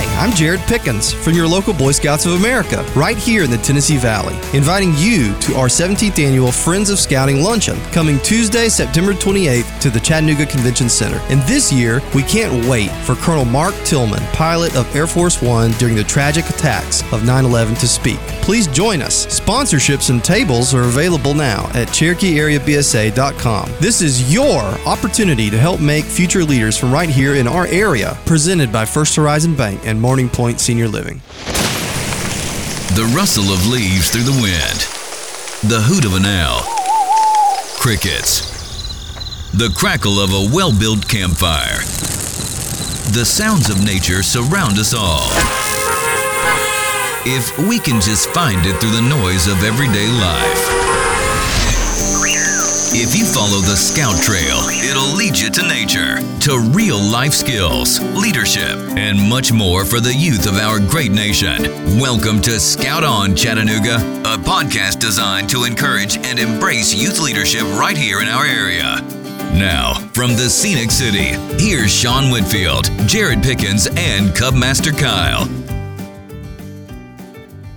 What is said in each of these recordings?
Hi, I'm Jared Pickens from your local Boy Scouts of America, right here in the Tennessee Valley, inviting you to our 17th annual Friends of Scouting Luncheon, coming Tuesday, September 28th to the Chattanooga Convention Center. And this year, we can't wait for Colonel Mark Tillman, pilot of Air Force One during the tragic attacks of 9/11 to speak. Please join us. Sponsorships and tables are available now at CherokeeAreaBSA.com. This is your opportunity to help make future leaders from right here in our area, presented by First Horizon Bank and Morning Point Senior Living. The rustle of leaves through the wind, the hoot of an owl, crickets, the crackle of a well-built campfire. The sounds of nature surround us all. If we can just find it through the noise of everyday life. If you follow the Scout Trail, it'll lead you to nature, to real-life skills, leadership, and much more for the youth of our great nation. Welcome to Scout on Chattanooga, a podcast designed to encourage and embrace youth leadership right here in our area. Now, from the scenic city, here's Sean Whitfield, Jared Pickens, and Cubmaster Kyle.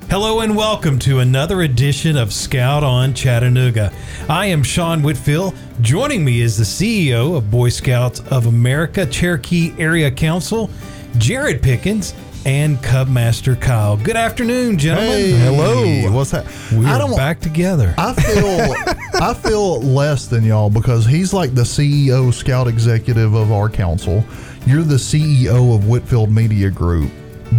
Hello and welcome to another edition of Scout on Chattanooga. I am Sean Whitfield. Joining me is the CEO of Boy Scouts of America, Cherokee Area Council, Jared Pickens, and Cubmaster Kyle. Good afternoon, gentlemen. Hey, hello. Hey, what's that? We're back together. I feel less than y'all because he's like the CEO, Scout Executive of our council. You're the CEO of Whitfield Media Group.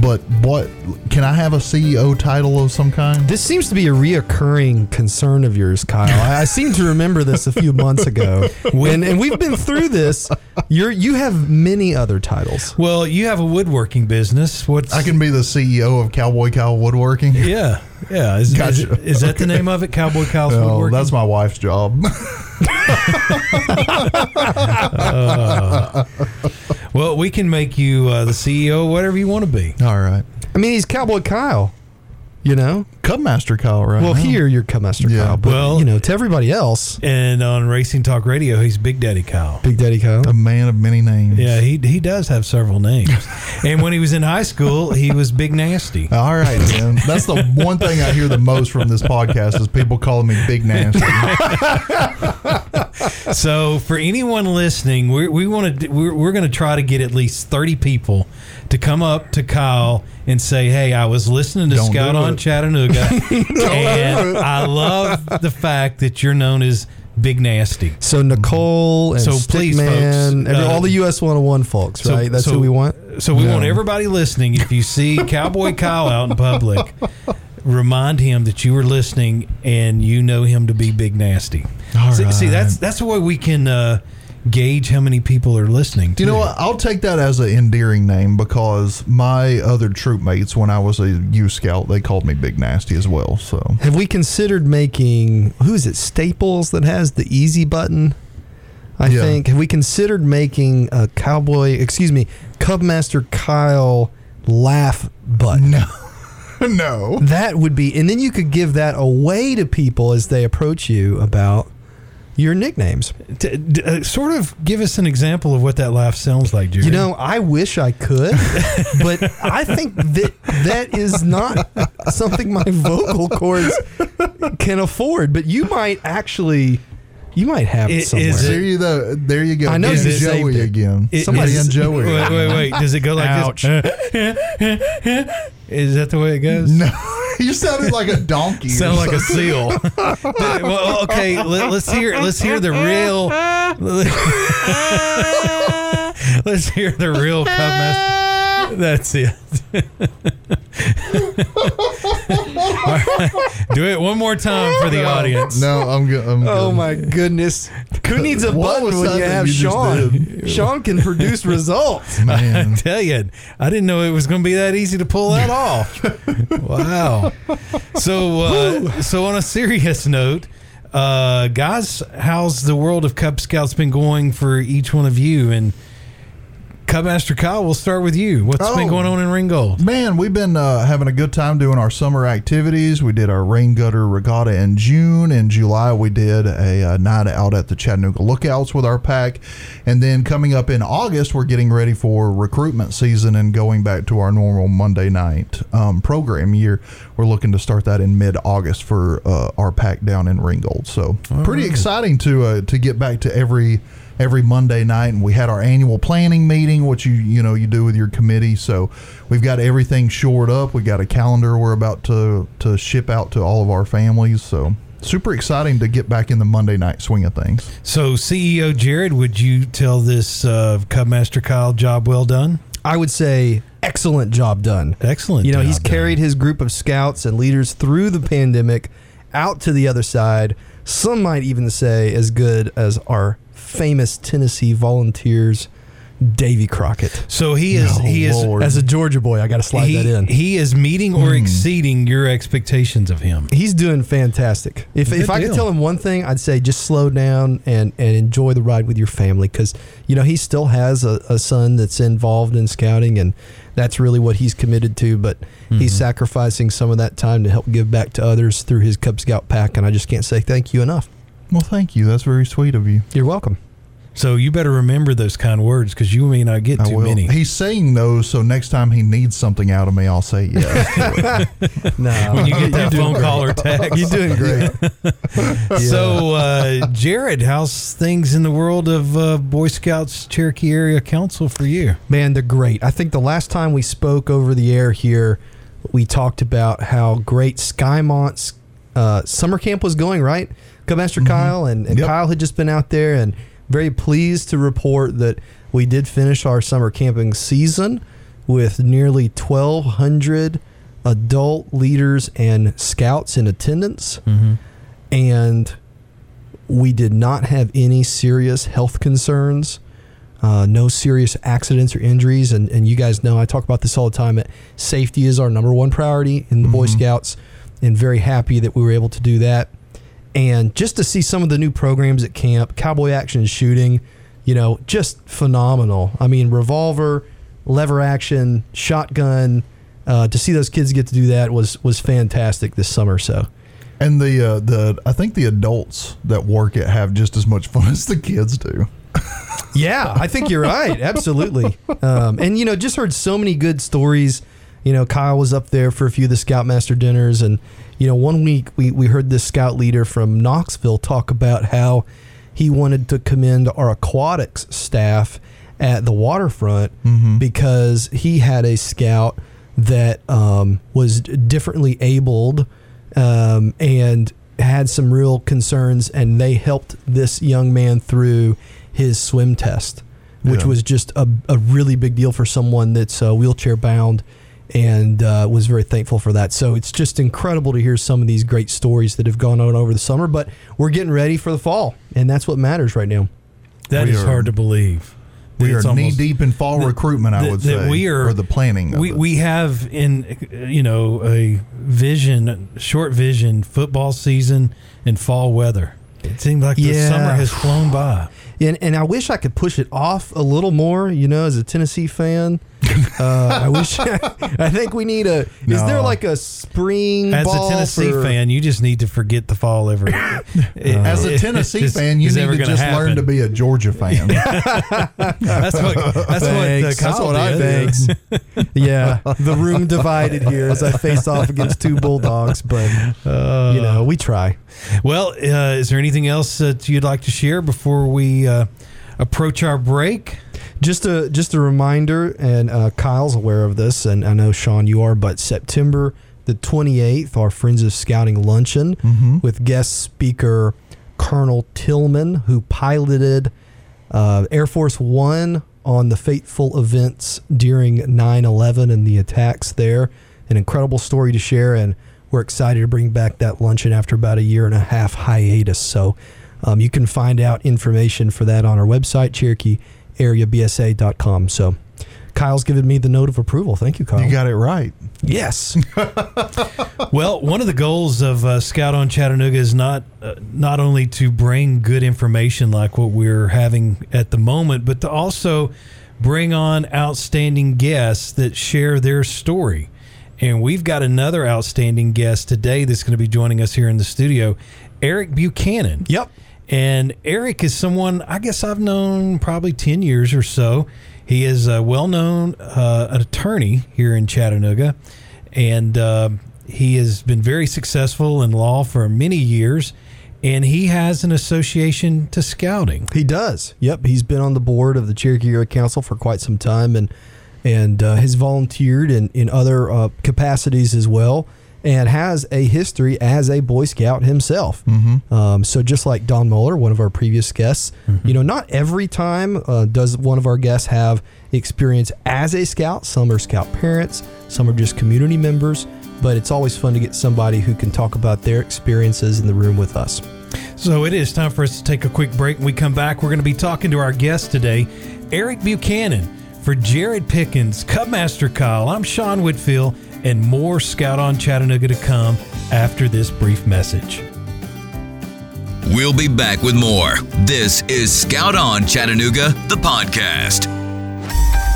But what can I have a CEO title of some kind? This seems to be a reoccurring concern of yours, Kyle. I seem to remember this a few months ago. And we've been through this. You have many other titles. Well, you have a woodworking business. I can be the CEO of Cowboy Cow Woodworking. Yeah. Gotcha. Is that the name of it, Cowboy Cow's Woodworking? That's my wife's job. Well, we can make you the CEO, whatever you want to be. All right. I mean, he's Cowboy Kyle, you know? Cubmaster Kyle, right? Well, here you're Cubmaster Kyle, but, to everybody else. And on Racing Talk Radio, he's Big Daddy Kyle. Big Daddy Kyle. A man of many names. Yeah, he does have several names. And when he was in high school, he was Big Nasty. All right, then. That's the one thing I hear the most from this podcast is people calling me Big Nasty. So for anyone listening, we're going to try to get at least 30 people to come up to Kyle and say, "Hey, I was listening to Scout on Chattanooga, and I love the fact that you're known as Big Nasty." So Nicole and Stickman, all the US 101 folks, right? That's who we want. So we want everybody listening. If you see Cowboy Kyle out in public, remind him that you were listening and you know him to be Big Nasty. See, that's the way we can gauge how many people are listening. You know what? I'll take that as an endearing name because my other troop mates, when I was a youth scout, they called me Big Nasty as well. So, have we considered making Staples that has the easy button? I think have we considered making a Cubmaster Kyle laugh button? No. No. That would be, and then you could give that away to people as they approach you about your nicknames. Sort of give us an example of what that laugh sounds like, Jerry. I wish I could, but I think that is not something my vocal cords can afford, but you might actually... You might have it somewhere. There you go. I know it's Joey again. Somebody on Joey. Wait. Does it go like this? Is that the way it goes? No. You sounded like a donkey. Sound like a seal. Well, okay. Let's hear the real. Let's hear the real Cubmaster. That's it. Right. Do it one more time for the audience. No, I'm good. Oh my goodness! Who needs a button when you have Sean? Sean can produce results. Man, I tell you, I didn't know it was going to be that easy to pull that off. Wow. So on a serious note, guys, how's the world of Cub Scouts been going for each one of you? And Cubmaster Kyle, we'll start with you. What's been going on in Ringgold? Man, we've been having a good time doing our summer activities. We did our rain gutter regatta in June. In July, we did a night out at the Chattanooga Lookouts with our pack. And then coming up in August, we're getting ready for recruitment season and going back to our normal Monday night program year. We're looking to start that in mid-August for our pack down in Ringgold. So pretty exciting to get back to every Monday night, and we had our annual planning meeting, which you do with your committee. So we've got everything shored up. We got a calendar we're about to ship out to all of our families. So super exciting to get back in the Monday night swing of things. So CEO Jared, would you tell this Cubmaster Kyle job well done? I would say excellent job done. Excellent. You know, he's carried his group of scouts and leaders through the pandemic out to the other side. Some might even say as good as our famous Tennessee Volunteers, Davy Crockett. So he is, as a Georgia boy, I got to slide that in. He is meeting or exceeding your expectations of him. He's doing fantastic. If I could tell him one thing, I'd say just slow down and enjoy the ride with your family, because he still has a son that's involved in scouting, and that's really what he's committed to, but he's sacrificing some of that time to help give back to others through his Cub Scout pack, and I just can't say thank you enough. Well, thank you. That's very sweet of you. You're welcome. So you better remember those kind words, because you may not get too many. He's saying those, so next time he needs something out of me, I'll say yes. No. When you get that phone call or text. You're doing great. Yeah. So, Jared, how's things in the world of Boy Scouts Cherokee Area Council for you? Man, they're great. I think the last time we spoke over the air here, we talked about how great Skymont's summer camp was going, right? Cubmaster Kyle and Kyle had just been out there, and very pleased to report that we did finish our summer camping season with nearly 1,200 adult leaders and scouts in attendance. And we did not have any serious health concerns, no serious accidents or injuries. And you guys know I talk about this all the time. Safety is our number one priority in the Boy Scouts, and very happy that we were able to do that. And just to see some of the new programs at camp, cowboy action shooting, just phenomenal. I mean, revolver, lever action, shotgun, to see those kids get to do that was fantastic this summer. So, and the I think the adults that work it have just as much fun as the kids do. Yeah, I think you're right. Absolutely. And, just heard so many good stories. Kyle was up there for a few of the Scoutmaster dinners, and one week we heard this scout leader from Knoxville talk about how he wanted to commend our aquatics staff at the waterfront because he had a scout that was differently abled and had some real concerns, and they helped this young man through his swim test, which was just a really big deal for someone that's wheelchair bound. And was very thankful for that. So it's just incredible to hear some of these great stories that have gone on over the summer. But we're getting ready for the fall, and that's what matters right now. That is hard to believe. We are knee deep in fall recruitment, I would say, or the planning. We have a short vision, football season and fall weather. It seems like the summer has flown by. And I wish I could push it off a little more, as a Tennessee fan. I think we need is there like a spring as ball? As a Tennessee fan, you just need to forget the fall every as a Tennessee fan, you need to just learn to be a Georgia fan. That's what I think. Yeah. The room divided here as I face off against two Bulldogs, but we try. Well, is there anything else that you'd like to share before we approach our break? Just a reminder, and Kyle's aware of this, and I know, Sean, you are, but September the 28th, our Friends of Scouting Luncheon with guest speaker Colonel Tillman, who piloted Air Force One on the fateful events during 9/11 and the attacks there. An incredible story to share, and we're excited to bring back that luncheon after about a year and a half hiatus. So you can find out information for that on our website, CherokeeAreaBSA.com. So Kyle's given me the note of approval. Thank you, Kyle. You got it right. Yes. Well, one of the goals of Scout on Chattanooga is not only to bring good information like what we're having at the moment, but to also bring on outstanding guests that share their story. And we've got another outstanding guest today that's going to be joining us here in the studio, Eric Buchanan. Yep. And Eric is someone I guess I've known probably 10 years or so. He is a well-known attorney here in Chattanooga, and he has been very successful in law for many years, and he has an association to scouting. He does. Yep. He's been on the board of the Cherokee Area Council for quite some time, and has volunteered in other capacities as well, and has a history as a Boy Scout himself. Mm-hmm. So just like Don Mueller, one of our previous guests, mm-hmm. you know, not every time does one of our guests have experience as a Scout. Some are Scout parents, some are just community members, but it's always fun to get somebody who can talk about their experiences in the room with us. So it is time for us to take a quick break. When we come back, we're going to be talking to our guest today, Eric Buchanan. For Jared Pickens, Cubmaster Kyle, I'm Sean Whitfield, and more Scout on Chattanooga to come after this brief message. We'll be back with more. This is Scout on Chattanooga, the podcast.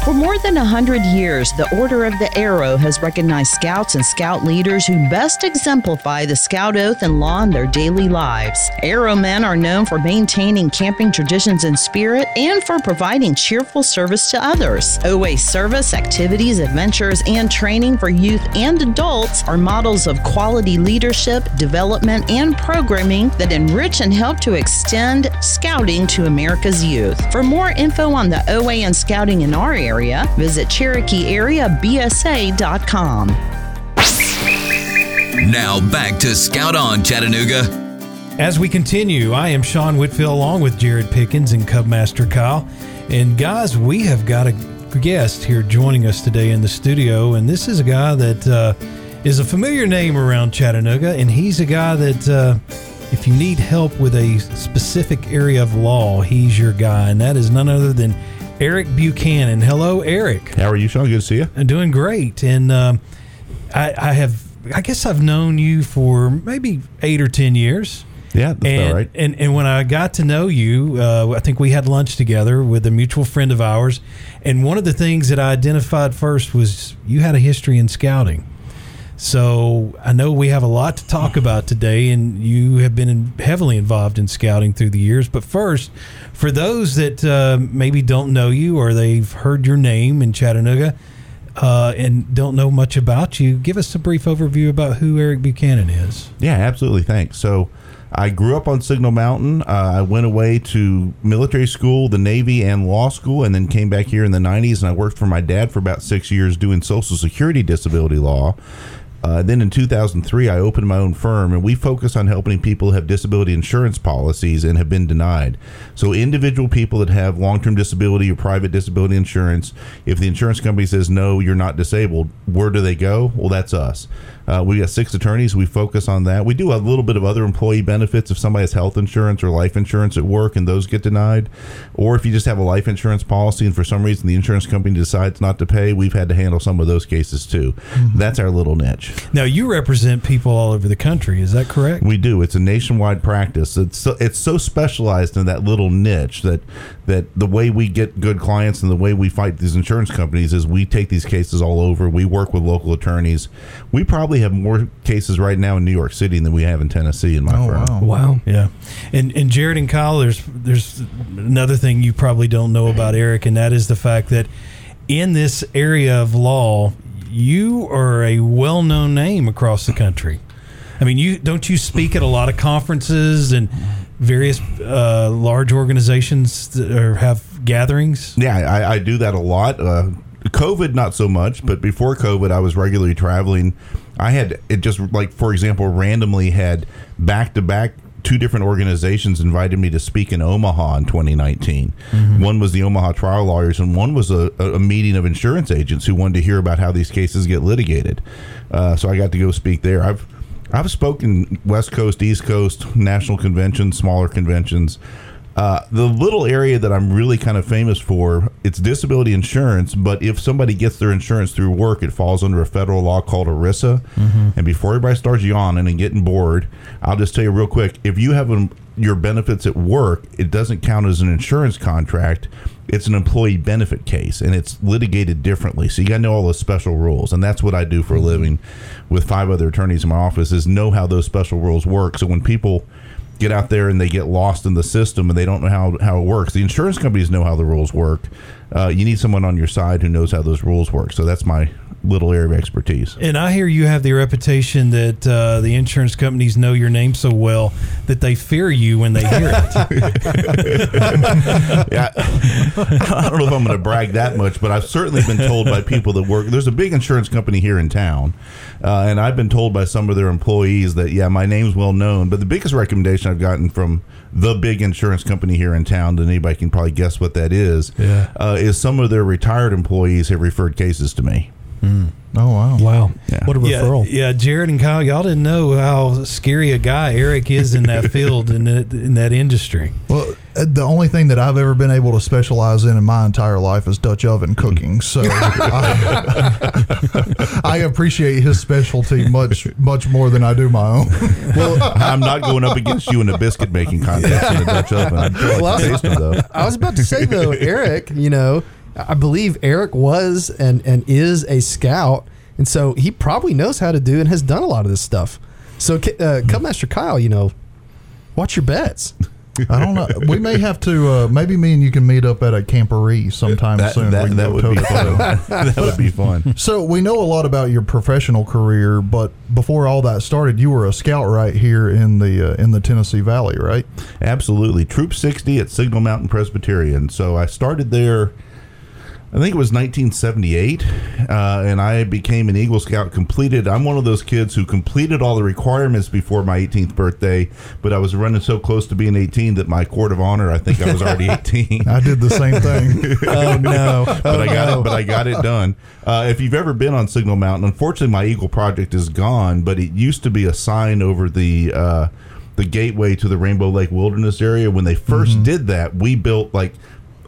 For more than 100 years, the Order of the Arrow has recognized scouts and scout leaders who best exemplify the scout oath and law in their daily lives. Arrow men are known for maintaining camping traditions and spirit and for providing cheerful service to others. OA service, activities, adventures, and training for youth and adults are models of quality leadership, development, and programming that enrich and help to extend scouting to America's youth. For more info on the OA and scouting in our area, visit CherokeeAreaBSA.com. Now back to Scout on Chattanooga. As we continue, I am Sean Whitfield along with Jared Pickens and Cubmaster Kyle. And guys, we have got a guest here joining us today in the studio. And this is a guy that is a familiar name around Chattanooga. And he's a guy that if you need help with a specific area of law, he's your guy. And that is none other than Eric Buchanan. Hello, Eric. How are you, Sean? Good to see you. I'm doing great. And I guess I've known you for maybe 8 or 10 years. Yeah, that's about right. And when I got to know you, I think we had lunch together with a mutual friend of ours. And one of the things that I identified first was you had a history in scouting. So I know we have a lot to talk about today, and you have been heavily involved in scouting through the years. But first, for those that maybe don't know you or they've heard your name in Chattanooga and don't know much about you, give us a brief overview about who Eric Buchanan is. Yeah, absolutely. Thanks. So I grew up on Signal Mountain. I went away to military school, the Navy, and law school, and then came back here in the 90s, and I worked for my dad for about 6 years doing Social Security disability law. Then in 2003, I opened my own firm, and we focus on helping people have disability insurance policies and have been denied. So individual people that have long-term disability or private disability insurance, if the insurance company says, no, you're not disabled, where do they go? Well, that's us. We got 6 attorneys. We focus on that. We do a little bit of other employee benefits if somebody has health insurance or life insurance at work and those get denied. Or if you just have a life insurance policy and for some reason the insurance company decides not to pay, we've had to handle some of those cases too. Mm-hmm. That's our little niche. Now, you represent people all over the country. Is that correct? We do. It's a nationwide practice. It's so specialized in that little niche that the way we get good clients and the way we fight these insurance companies is we take these cases all over. We work with local attorneys. We probably have more cases right now in New York City than we have in Tennessee in my firm. Wow. Yeah. And Jared and Kyle, there's another thing you probably don't know about Eric, and that is the fact that in this area of law, you are a well-known name across the country. I mean, you speak at a lot of conferences and various large organizations that have gatherings? Yeah, I do that a lot. COVID, not so much, but before COVID, I was regularly traveling. I had, it just like, for example, randomly had back-to-back 2 different organizations invited me to speak in Omaha in 2019. Mm-hmm. One was the Omaha Trial Lawyers, and one was a meeting of insurance agents who wanted to hear about how these cases get litigated. So I got to go speak there. I've spoken West Coast, East Coast, national conventions, smaller conventions. The little area that I'm really kind of famous for, it's disability insurance, but if somebody gets their insurance through work, it falls under a federal law called ERISA. Mm-hmm. And before everybody starts yawning and getting bored, I'll just tell you real quick, if you have your benefits at work, it doesn't count as an insurance contract. it's an employee benefit case, and it's litigated differently. So you got to know all those special rules, and that's what I do for a living with 5 other attorneys in my office, is know how those special rules work. So when people get out there and they get lost in the system and they don't know how it works, the insurance companies know how the rules work. You need someone on your side who knows how those rules work. So that's my little area of expertise. And I hear you have the reputation that the insurance companies know your name so well that they fear you when they hear it. Yeah, I don't know if I'm going to brag that much, but I've certainly been told by people that work. There's a big insurance company here in town, and I've been told by some of their employees that, yeah, my name's well known. But the biggest recommendation I've gotten from the big insurance company here in town, and anybody can probably guess what that is, is some of their retired employees have referred cases to me. Mm. Oh, wow. Wow. Yeah. What a referral. Yeah, Jared and Kyle, y'all didn't know how scary a guy Eric is in that field and in that industry. Well, the only thing that I've ever been able to specialize in my entire life is Dutch oven cooking. So I appreciate his specialty much more than I do my own. Well, I'm not going up against you in a biscuit making contest in a Dutch oven. I feel like I was about to say, though, Eric, you know, I believe Eric was and is a scout, and so he probably knows how to do and has done a lot of this stuff. So, Cubmaster Kyle, you know, watch your bets. I don't know. We may have to, maybe me and you can meet up at a camperee sometime soon. That would be fun. That would be fun. So we know a lot about your professional career, but before all that started, you were a scout right here in the Tennessee Valley, right? Absolutely. Troop 60 at Signal Mountain Presbyterian. So I started there, I think it was 1978, and I became an Eagle Scout. I'm one of those kids who completed all the requirements before my 18th birthday, but I was running so close to being 18 that my court of honor, I think I was already 18. I did the same thing. Oh no! I got it done. If you've ever been on Signal Mountain, unfortunately my Eagle project is gone, but it used to be a sign over the gateway to the Rainbow Lake Wilderness area. When they first did that, we built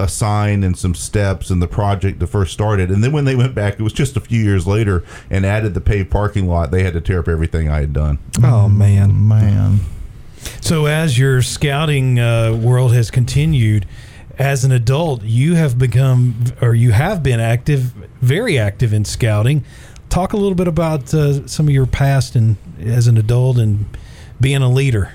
a sign and some steps and the project that first started. And then when they went back, it was just a few years later, and added the paved parking lot, they had to tear up everything I had done. Oh, man. So as your scouting world has continued, as an adult, you have been active, very active in scouting. Talk a little bit about some of your past and as an adult and being a leader.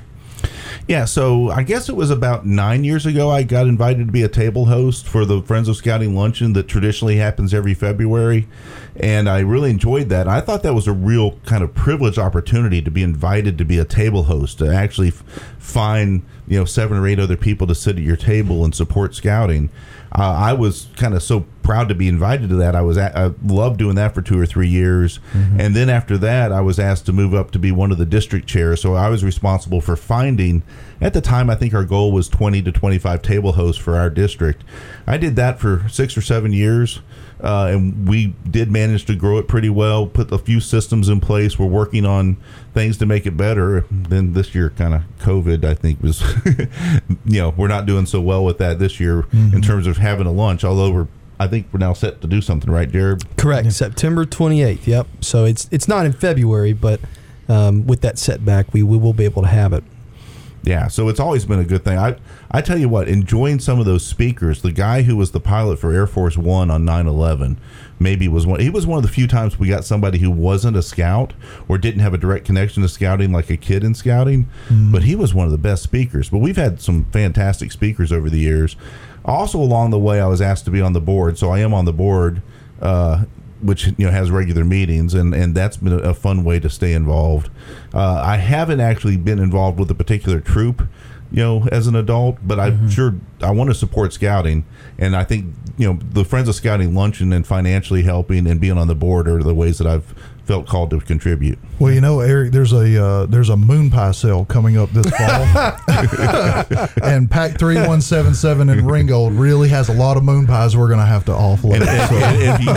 Yeah, so I guess it was about 9 years ago I got invited to be a table host for the Friends of Scouting luncheon that traditionally happens every February, and I really enjoyed that. I thought that was a real kind of privileged opportunity to be invited to be a table host, to actually find 7 or 8 other people to sit at your table and support scouting. I was kind of so proud to be invited to that. I loved doing that for 2 or 3 years. Mm-hmm. And then after that, I was asked to move up to be one of the district chairs. So I was responsible for finding, at the time, I think our goal was 20 to 25 table hosts for our district. I did that for 6 or 7 years. And we did manage to grow it pretty well, put a few systems in place. We're working on things to make it better. Then this year, kind of COVID, I think, was, we're not doing so well with that this year in terms of having a lunch, although I think we're now set to do something, right, Jared? Correct. Yeah. September 28th, yep. So it's not in February, but with that setback, we will be able to have it. Yeah, so it's always been a good thing. I tell you what, enjoying some of those speakers, the guy who was the pilot for Air Force One on 9/11, he was one of the few times we got somebody who wasn't a scout or didn't have a direct connection to scouting, like a kid in scouting, but he was one of the best speakers. But we've had some fantastic speakers over the years. Also, along the way, I was asked to be on the board, so I am on the board, which has regular meetings, and that's been a fun way to stay involved. I haven't actually been involved with a particular troop, as an adult, but I'm sure I want to support scouting, and I think the Friends of Scouting luncheon and financially helping and being on the board are the ways that I've felt called to contribute. Well, Eric, there's a Moon Pie sale coming up this fall, and Pack 3177 in Ringgold really has a lot of moon pies we're going to have to offload. And if you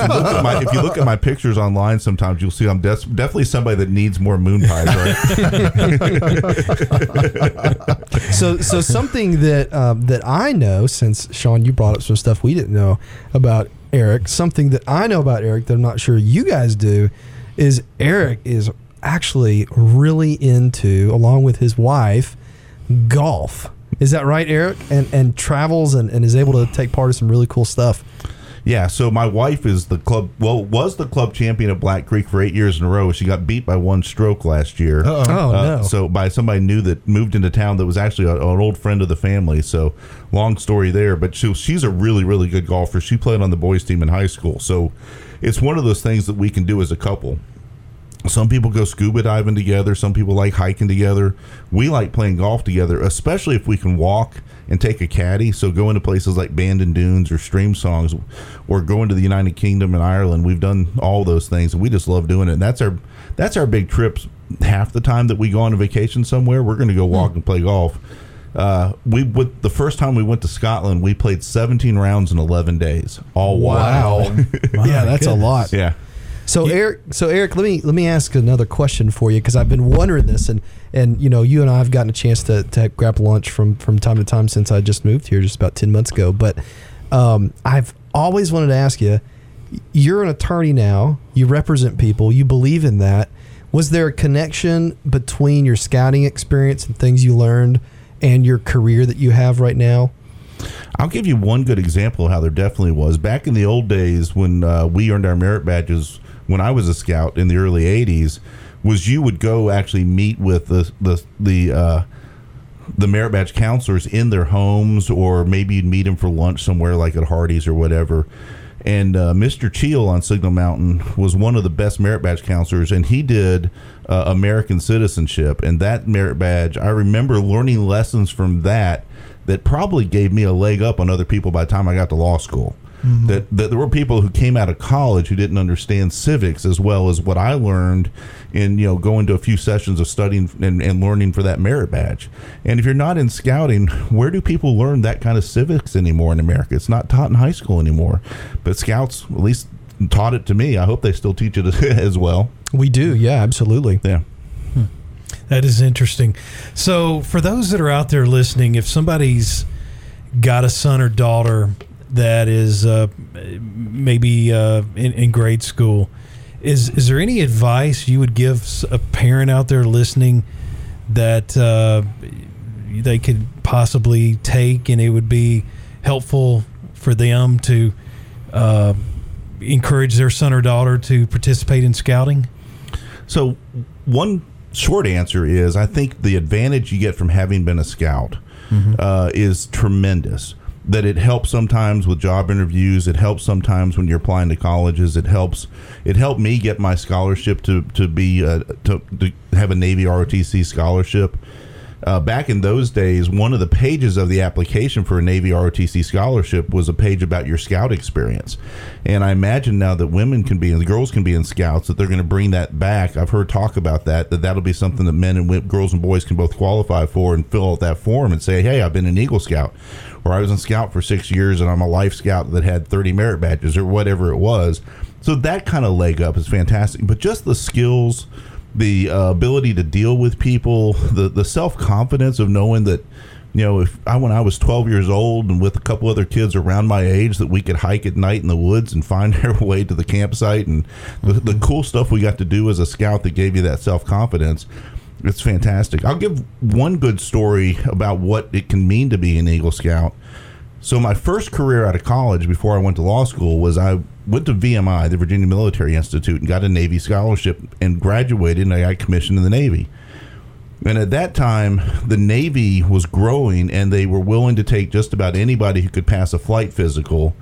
look at my pictures online, sometimes you'll see I'm definitely somebody that needs more moon pies. Right? So something that I know, since Sean, you brought up some stuff we didn't know about Eric. Something that I know about Eric that I'm not sure you guys do is Eric is actually really into, along with his wife, golf. Is that right, Eric? And travels and is able to take part in some really cool stuff. Yeah, so my wife is the club, well, was the club champion of Black Creek for 8 years in a row. She got beat by one stroke last year. Oh, no. So by somebody new that moved into town that was actually an old friend of the family. So long story there, but she's a really, really good golfer. She played on the boys team in high school. So it's one of those things that we can do as a couple. Some people go scuba diving together. Some people like hiking together. We like playing golf together, especially if we can walk and take a caddy. So going to places like Bandon Dunes or Stream Songs, or going to the United Kingdom and Ireland. We've done all those things, and we just love doing it. And that's our big trips. Half the time that we go on a vacation somewhere, we're going to go walk and play golf. The first time we went to Scotland, we played 17 rounds in 11 days. All wow. Yeah, that's a lot. Yeah. So yeah. Eric, let me ask another question for you, because I've been wondering this, and you know, you and I have gotten a chance to grab lunch from time to time since I just moved here just about 10 months ago. But I've always wanted to ask you, you're an attorney now, you represent people, you believe in that. Was there a connection between your scouting experience and things you learned and your career that you have right now? I'll give you one good example of how there definitely was. Back in the old days when we earned our merit badges, when I was a scout in the early 80s, was you would go actually meet with the merit badge counselors in their homes, or maybe you'd meet them for lunch somewhere like at Hardee's or whatever. And Mr. Cheel on Signal Mountain was one of the best merit badge counselors, and he did American citizenship. And that merit badge, I remember learning lessons from that probably gave me a leg up on other people by the time I got to law school. Mm-hmm. That there were people who came out of college who didn't understand civics as well as what I learned in, you know, going to a few sessions of studying and learning for that merit badge. And if you're not in scouting, where do people learn that kind of civics anymore in America? It's not taught in high school anymore. But scouts at least taught it to me. I hope they still teach it as well. We do. Yeah, absolutely. Yeah. Hmm. That is interesting. So for those that are out there listening, if somebody's got a son or daughter that is maybe in grade school, is there any advice you would give a parent out there listening that they could possibly take, and it would be helpful for them to encourage their son or daughter to participate in scouting? So one short answer is, I think the advantage you get from having been a scout is tremendous. That it helps sometimes with job interviews. It helps sometimes when you're applying to colleges. It helped me get my scholarship to have a Navy ROTC scholarship. Back in those days, one of the pages of the application for a Navy ROTC scholarship was a page about your scout experience. And I imagine now that women can be, and the girls can be in scouts, that they're going to bring that back. I've heard talk about that'll be something that men and girls and boys can both qualify for and fill out that form and say, hey, I've been an Eagle Scout, or I was in scout for 6 years and I'm a Life Scout that had 30 merit badges, or whatever it was. So that kind of leg up is fantastic. But just the skills, the ability to deal with people, the self-confidence of knowing that, you know, when I was 12 years old and with a couple other kids around my age, that we could hike at night in the woods and find our way to the campsite, and the cool stuff we got to do as a scout that gave you that self-confidence. It's fantastic. I'll give one good story about what it can mean to be an Eagle Scout. So my first career out of college before I went to law school was I went to VMI, the Virginia Military Institute, and got a Navy scholarship and graduated, and I got commissioned in the Navy. And at that time, the Navy was growing, and they were willing to take just about anybody who could pass a flight physical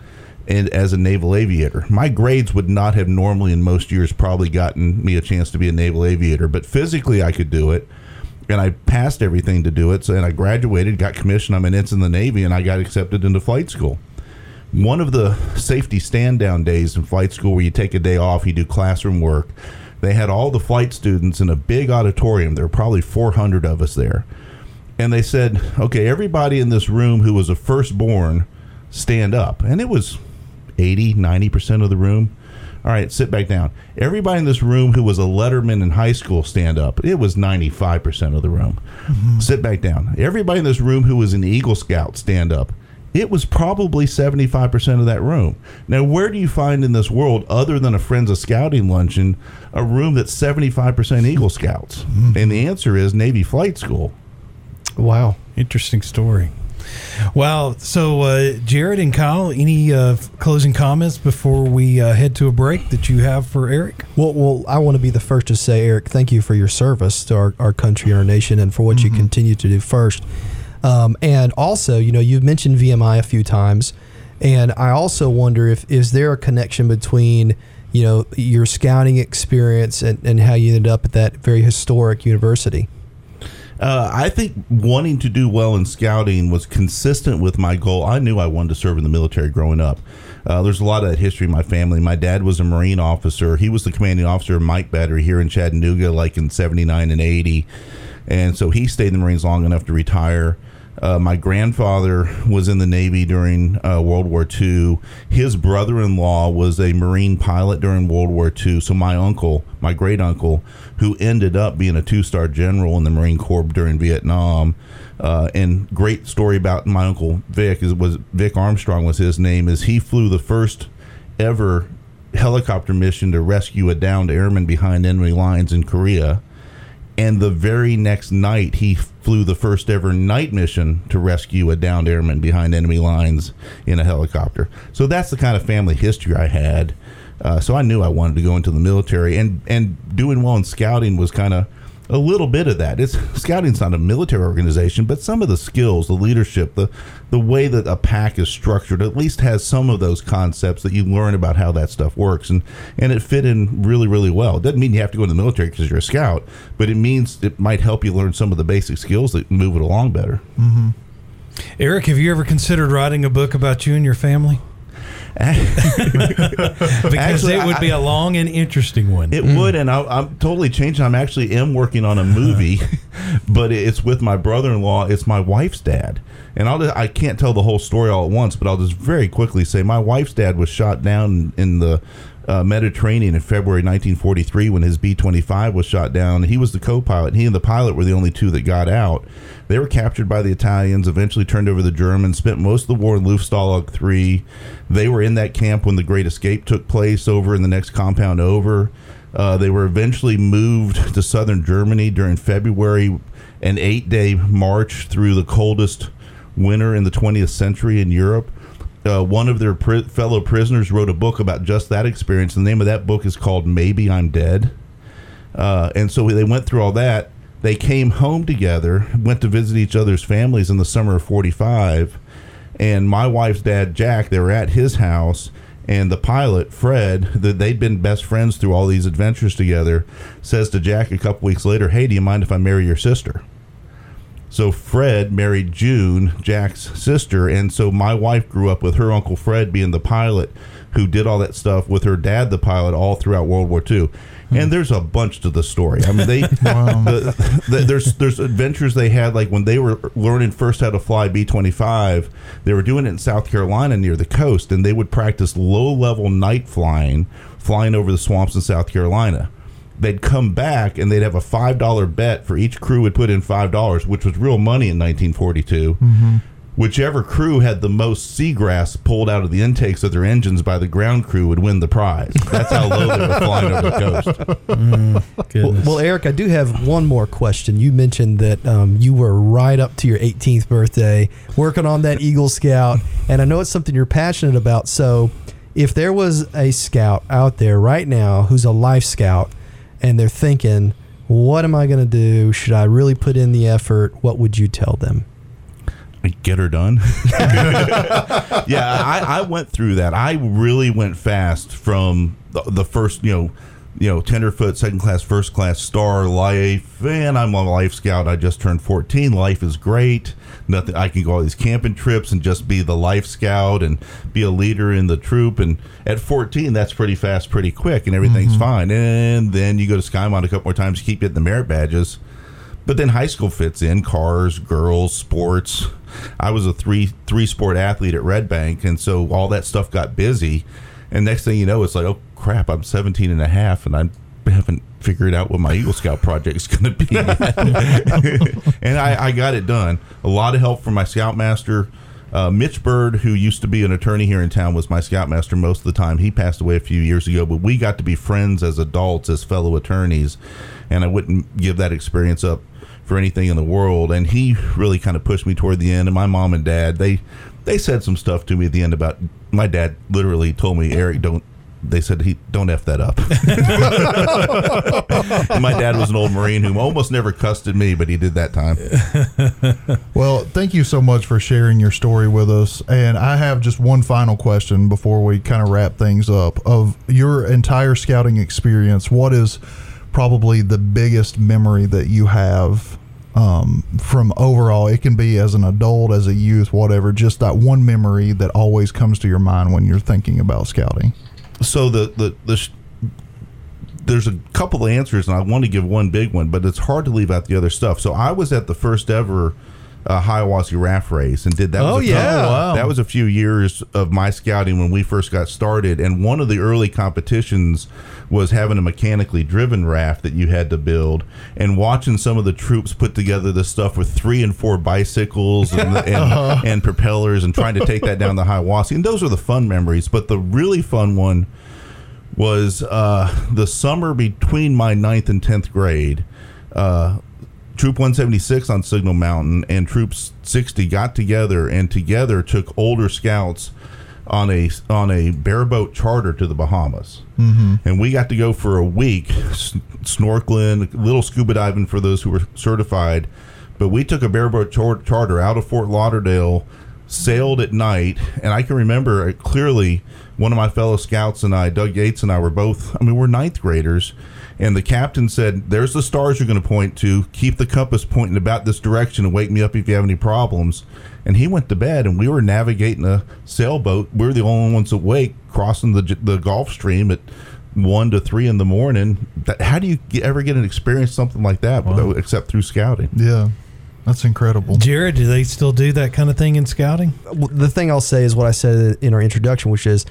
and as a naval aviator. My grades would not have normally in most years probably gotten me a chance to be a naval aviator, but physically I could do it. And I passed everything to do it. So, and I graduated, got commissioned. I'm an ensign in the Navy, and I got accepted into flight school. One of the safety stand-down days in flight school, where you take a day off, you do classroom work, they had all the flight students in a big auditorium. There were probably 400 of us there. And they said, okay, everybody in this room who was a firstborn, stand up. And it was 80, 90% of the room. All right, sit back down. Everybody in this room who was a letterman in high school, stand up. It was 95% of the room. Mm-hmm. Sit back down. Everybody in this room who was an Eagle Scout, stand up. It was probably 75% of that room. Now, where do you find in this world, other than a Friends of Scouting luncheon, a room that's 75% Eagle Scouts? Mm-hmm. And the answer is Navy Flight School. Wow. Interesting story. Wow. So, Jared and Kyle, any closing comments before we head to a break that you have for Eric? Well, I want to be the first to say, Eric, thank you for your service to our country and our nation and for what you continue to do first. And also, you've mentioned VMI a few times, and I also wonder if is there a connection between your scouting experience and how you ended up at that very historic university? I think wanting to do well in scouting was consistent with my goal. I knew I wanted to serve in the military growing up. There's a lot of that history in my family. My dad was a Marine officer. He was the commanding officer of Mike Battery here in Chattanooga, like in 79 and 80. And so he stayed in the Marines long enough to retire. My grandfather was in the Navy during World War II. His brother-in-law was a Marine pilot during World War II. So my uncle, my great uncle, who ended up being a two-star general in the Marine Corps during Vietnam, and great story about my uncle Vic was Vic Armstrong was his name. Is he flew the first ever helicopter mission to rescue a downed airman behind enemy lines in Korea. And the very next night, he flew the first ever night mission to rescue a downed airman behind enemy lines in a helicopter. So that's the kind of family history I had. So I knew I wanted to go into the military. And doing well in scouting was kind of a little bit of that. Scouting's not a military organization, but some of the skills, the leadership, the way that a pack is structured at least has some of those concepts that you learn about how that stuff works. And it fit in really, really well. It doesn't mean you have to go in the military because you're a scout, but it means it might help you learn some of the basic skills that move it along better. Mm-hmm. Eric, have you ever considered writing a book about you and your family? Because actually, it would be a long and interesting one. It would, and I'm totally changing. I'm actually working on a movie, but it's with my brother-in-law. It's my wife's dad, and I can't tell the whole story all at once, but I'll just very quickly say my wife's dad was shot down in the Mediterranean in February 1943 when his B-25 was shot down. He was the co-pilot. He and the pilot were the only two that got out. They were captured by the Italians, eventually turned over to the Germans, spent most of the war in Luftstalag 3. They were in that camp when the Great Escape took place over in the next compound over. They were eventually moved to southern Germany during February, an 8-day march through the coldest winter in the 20th century in Europe. One of their fellow prisoners wrote a book about just that experience. The name of that book is called Maybe I'm Dead. And so they went through all that. They came home together, went to visit each other's families in the summer of 45. And my wife's dad, Jack, they were at his house. And the pilot, Fred, that they'd been best friends through all these adventures together, says to Jack a couple weeks later, "Hey, do you mind if I marry your sister?" So Fred married June, Jack's sister, and so my wife grew up with her Uncle Fred being the pilot who did all that stuff with her dad, the pilot, all throughout World War II. And there's a bunch to the story. I mean, they there's adventures they had, like when they were learning first how to fly B-25, they were doing it in South Carolina near the coast, and they would practice low-level night flying over the swamps in South Carolina. They'd come back and they'd have a $5 bet for each crew would put in $5, which was real money in 1942. Mm-hmm. Whichever crew had the most seagrass pulled out of the intakes of their engines by the ground crew would win the prize. That's how low they were flying over the coast. Well, Eric, I do have one more question. You mentioned that you were right up to your 18th birthday working on that Eagle Scout, and I know it's something you're passionate about. So if there was a scout out there right now who's a life scout, and they're thinking, what am I going to do? Should I really put in the effort? What would you tell them? Get her done. Yeah, I went through that. I really went fast from the first, tenderfoot, second class, first class, star, life, and I'm a life scout. I just turned 14. Life is great. Nothing. I can go all these camping trips and just be the life scout and be a leader in the troop. And at 14, that's pretty fast, pretty quick, and everything's fine. And then you go to Skymont a couple more times, keep getting the merit badges. But then high school fits in, cars, girls, sports. I was a three-sport athlete at Red Bank, and so all that stuff got busy. And next thing you know, it's like, oh, crap, I'm 17 and a half, and I haven't figured out what my Eagle Scout project is going to be yet. And I got it done. A lot of help from my scoutmaster. Mitch Bird, who used to be an attorney here in town, was my scoutmaster most of the time. He passed away a few years ago, but we got to be friends as adults, as fellow attorneys, and I wouldn't give that experience up for anything in the world. And he really kind of pushed me toward the end. And my mom and dad, they said some stuff to me at the end about, my dad literally told me, Eric, don't F that up. And my dad was an old Marine who almost never cussed at me, but he did that time. Well, thank you so much for sharing your story with us. And I have just one final question before we kind of wrap things up. Of your entire scouting experience, what is probably the biggest memory that you have from overall? It can be as an adult, as a youth, whatever, just that one memory that always comes to your mind when you're thinking about scouting. So there's a couple of answers, and I want to give one big one, but it's hard to leave out the other stuff. So I was at the first ever Hiwassee raft race and did that. That was a few years of my scouting when we first got started. And one of the early competitions was having a mechanically driven raft that you had to build, and watching some of the troops put together this stuff with 3 and 4 bicycles and propellers and trying to take that down the Hiwassee. And those are the fun memories. But the really fun one was the summer between my 9th and 10th grade. Troop 176 on Signal Mountain and Troop 60 got together and together took older scouts on a bareboat charter to the Bahamas. Mm-hmm. And we got to go for a week, snorkeling, little scuba diving for those who were certified. But we took a bareboat charter out of Fort Lauderdale, sailed at night, and I can remember clearly one of my fellow scouts and I, Doug Yates and I, were both, we're 9th graders. And the captain said, there's the stars you're going to point to. Keep the compass pointing about this direction and wake me up if you have any problems. And he went to bed, and we were navigating a sailboat. We were the only ones awake, crossing the Gulf Stream at 1 to 3 in the morning. How do you ever get an experience something like that except through scouting? Yeah, that's incredible. Jared, do they still do that kind of thing in scouting? The thing I'll say is what I said in our introduction, which is,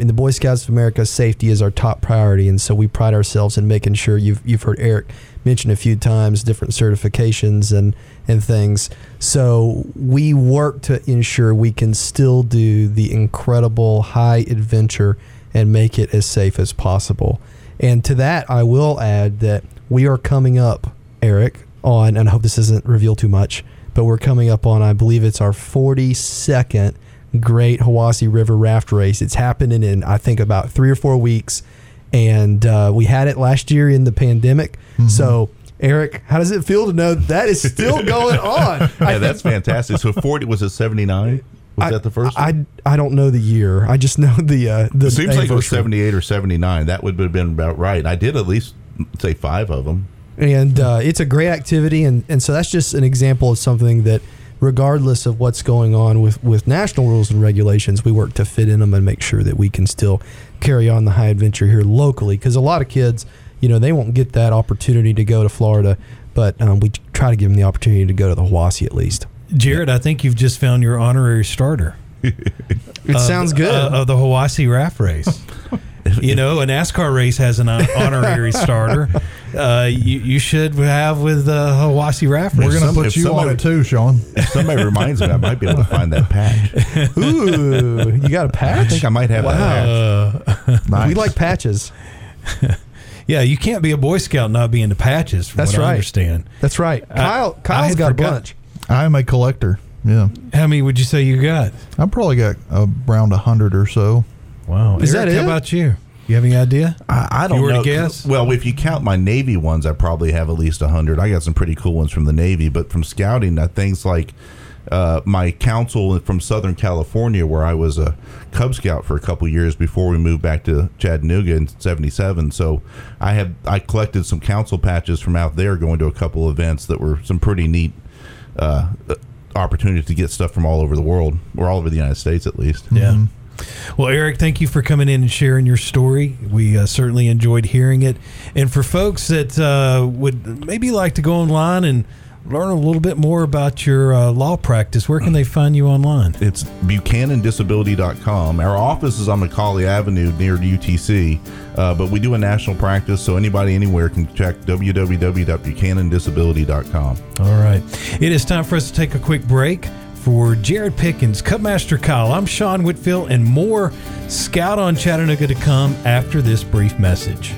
in the Boy Scouts of America, safety is our top priority, and so we pride ourselves in making sure you've heard Eric mention a few times different certifications and things. So we work to ensure we can still do the incredible high adventure and make it as safe as possible. And to that, I will add that we are coming up, Eric, on, and I hope this isn't revealed too much, but we're coming up on, I believe it's our 42nd great Hiwassee River raft race. It's happening in, I think, about 3 or 4 weeks, and we had it last year in the pandemic. Mm-hmm. So, Eric, how does it feel to know that is still going on? Yeah, that's fantastic. So, 40 was it 79? Was that the first one? I don't know the year. I just know the. It seems like it was 78 or 79. That would have been about right. I did at least say 5 of them. And it's a great activity, and so that's just an example of something that, regardless of what's going on with national rules and regulations, we work to fit in them and make sure that we can still carry on the high adventure here locally. Because a lot of kids, they won't get that opportunity to go to Florida, but we try to give them the opportunity to go to the Hiwassee at least. Jared, I think you've just found your honorary starter. It sounds good. Of the Hiwassee raft race. A NASCAR race has an honorary starter. You should have with the Hiwassee raft race. We're going to put you on it too, Sean. If somebody reminds me, I might be able to find that patch. Ooh, you got a patch? I think I might have that patch. Nice. We like patches. Yeah, you can't be a Boy Scout not being into patches, from what I understand. That's right. Kyle's got a bunch. I'm a collector, yeah. How many would you say you got? I probably got around 100 or so. Wow. Is Eric, that it? How about you? You have any idea? I don't know. You were to guess? Well, if you count my Navy ones, I probably have at least 100. I got some pretty cool ones from the Navy, but from scouting, things like my counsel from Southern California, where I was a Cub Scout for a couple years before we moved back to Chattanooga in 77. So I collected some counsel patches from out there, going to a couple events that were some pretty neat opportunities to get stuff from all over the world, or all over the United States at least. Yeah. Mm-hmm. Well, Eric, thank you for coming in and sharing your story. We certainly enjoyed hearing it. And for folks that would maybe like to go online and learn a little bit more about your law practice, where can they find you online? It's BuchananDisability.com. Our office is on McCauley Avenue near UTC, but we do a national practice, so anybody anywhere can check www.BuchananDisability.com. All right. It is time for us to take a quick break. For Jared Pickens, Cubmaster Kyle, I'm Sean Whitfield, and more Scout on Chattanooga to come after this brief message.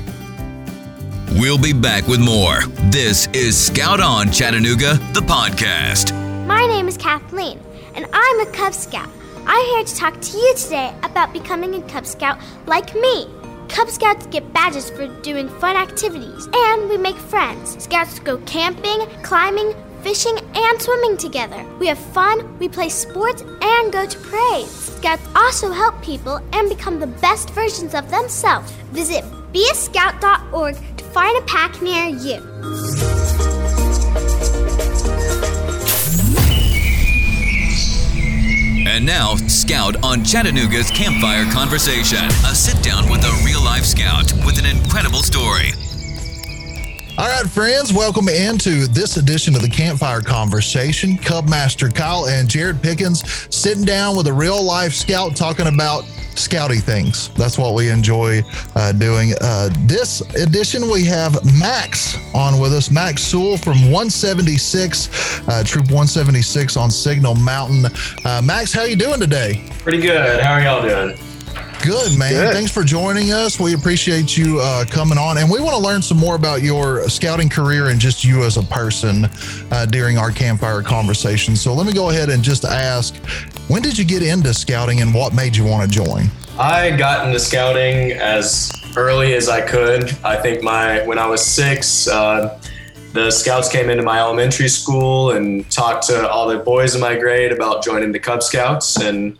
We'll be back with more. This is Scout on Chattanooga, the podcast. My name is Kathleen, and I'm a Cub Scout. I'm here to talk to you today about becoming a Cub Scout like me. Cub Scouts get badges for doing fun activities, and we make friends. Scouts go camping, climbing, fishing, and swimming together. We have fun, we play sports, and go to parades. Scouts also help people and become the best versions of themselves. Visit beascout.org to find a pack near you. And now, Scout on Chattanooga's Campfire Conversation, a sit-down with a real-life scout with an incredible story. All right, friends, welcome into this edition of the Campfire Conversation. Cubmaster Kyle and Jared Pickens sitting down with a real-life scout talking about scouty things. That's what we enjoy doing. This edition, we have Max on with us. Max Sewell from 176, Troop 176 on Signal Mountain. Max, how you doing today? Pretty good. How are y'all doing? Good, man. Good. Thanks for joining us. We appreciate you coming on. And we want to learn some more about your scouting career and just you as a person during our Campfire Conversation. So let me go ahead and just ask, when did you get into scouting and what made you want to join? I got into scouting as early as I could. I think when I was six, the scouts came into my elementary school and talked to all the boys in my grade about joining the Cub Scouts. And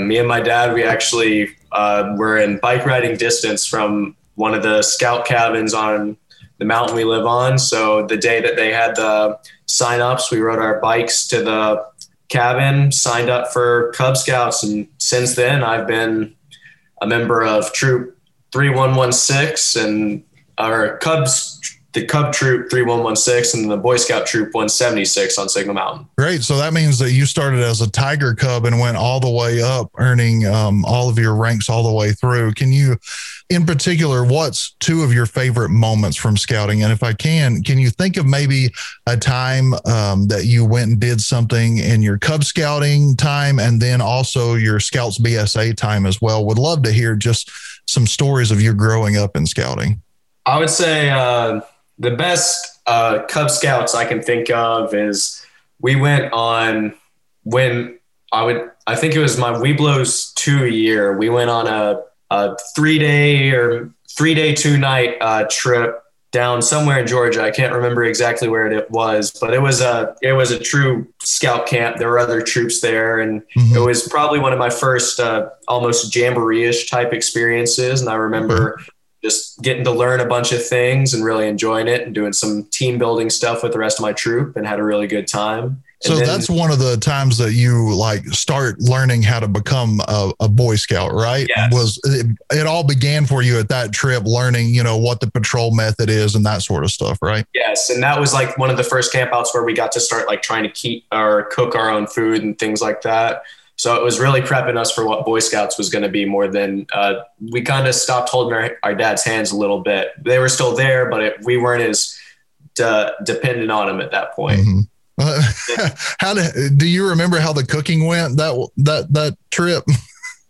me and my dad, we actually were in bike riding distance from one of the scout cabins on the mountain we live on. So the day that they had the sign-ups, we rode our bikes to the cabin, signed up for Cub Scouts. And since then, I've been a member of Troop 3116 and our Cubs, the Cub Troop 3116 and the Boy Scout Troop 176 on Signal Mountain. Great. So that means that you started as a Tiger Cub and went all the way up, earning all of your ranks all the way through. Can you, in particular, what's two of your favorite moments from scouting? And if I can you think of maybe a time that you went and did something in your Cub Scouting time and then also your Scouts BSA time as well? Would love to hear just some stories of you growing up in scouting. I would say the best Cub Scouts I can think of is we went on when I think it was my Weeblos 2 year. We went on a 3-day 2-night trip down somewhere in Georgia. I can't remember exactly where it was, but it was a true scout camp. There were other troops there, and It was probably one of my first almost jamboree-ish type experiences. And I remember just getting to learn a bunch of things and really enjoying it and doing some team building stuff with the rest of my troop and had a really good time. So that's one of the times that you start learning how to become a Boy Scout, right? Yes. It all began for you at that trip, learning, what the patrol method is and that sort of stuff, right? Yes. And that was one of the first campouts where we got to start trying to keep or cook our own food and things like that. So it was really prepping us for what Boy Scouts was going to be more than we kind of stopped holding our dad's hands a little bit. They were still there, but we weren't as dependent on him at that point. Mm-hmm. How do you remember how the cooking went that trip?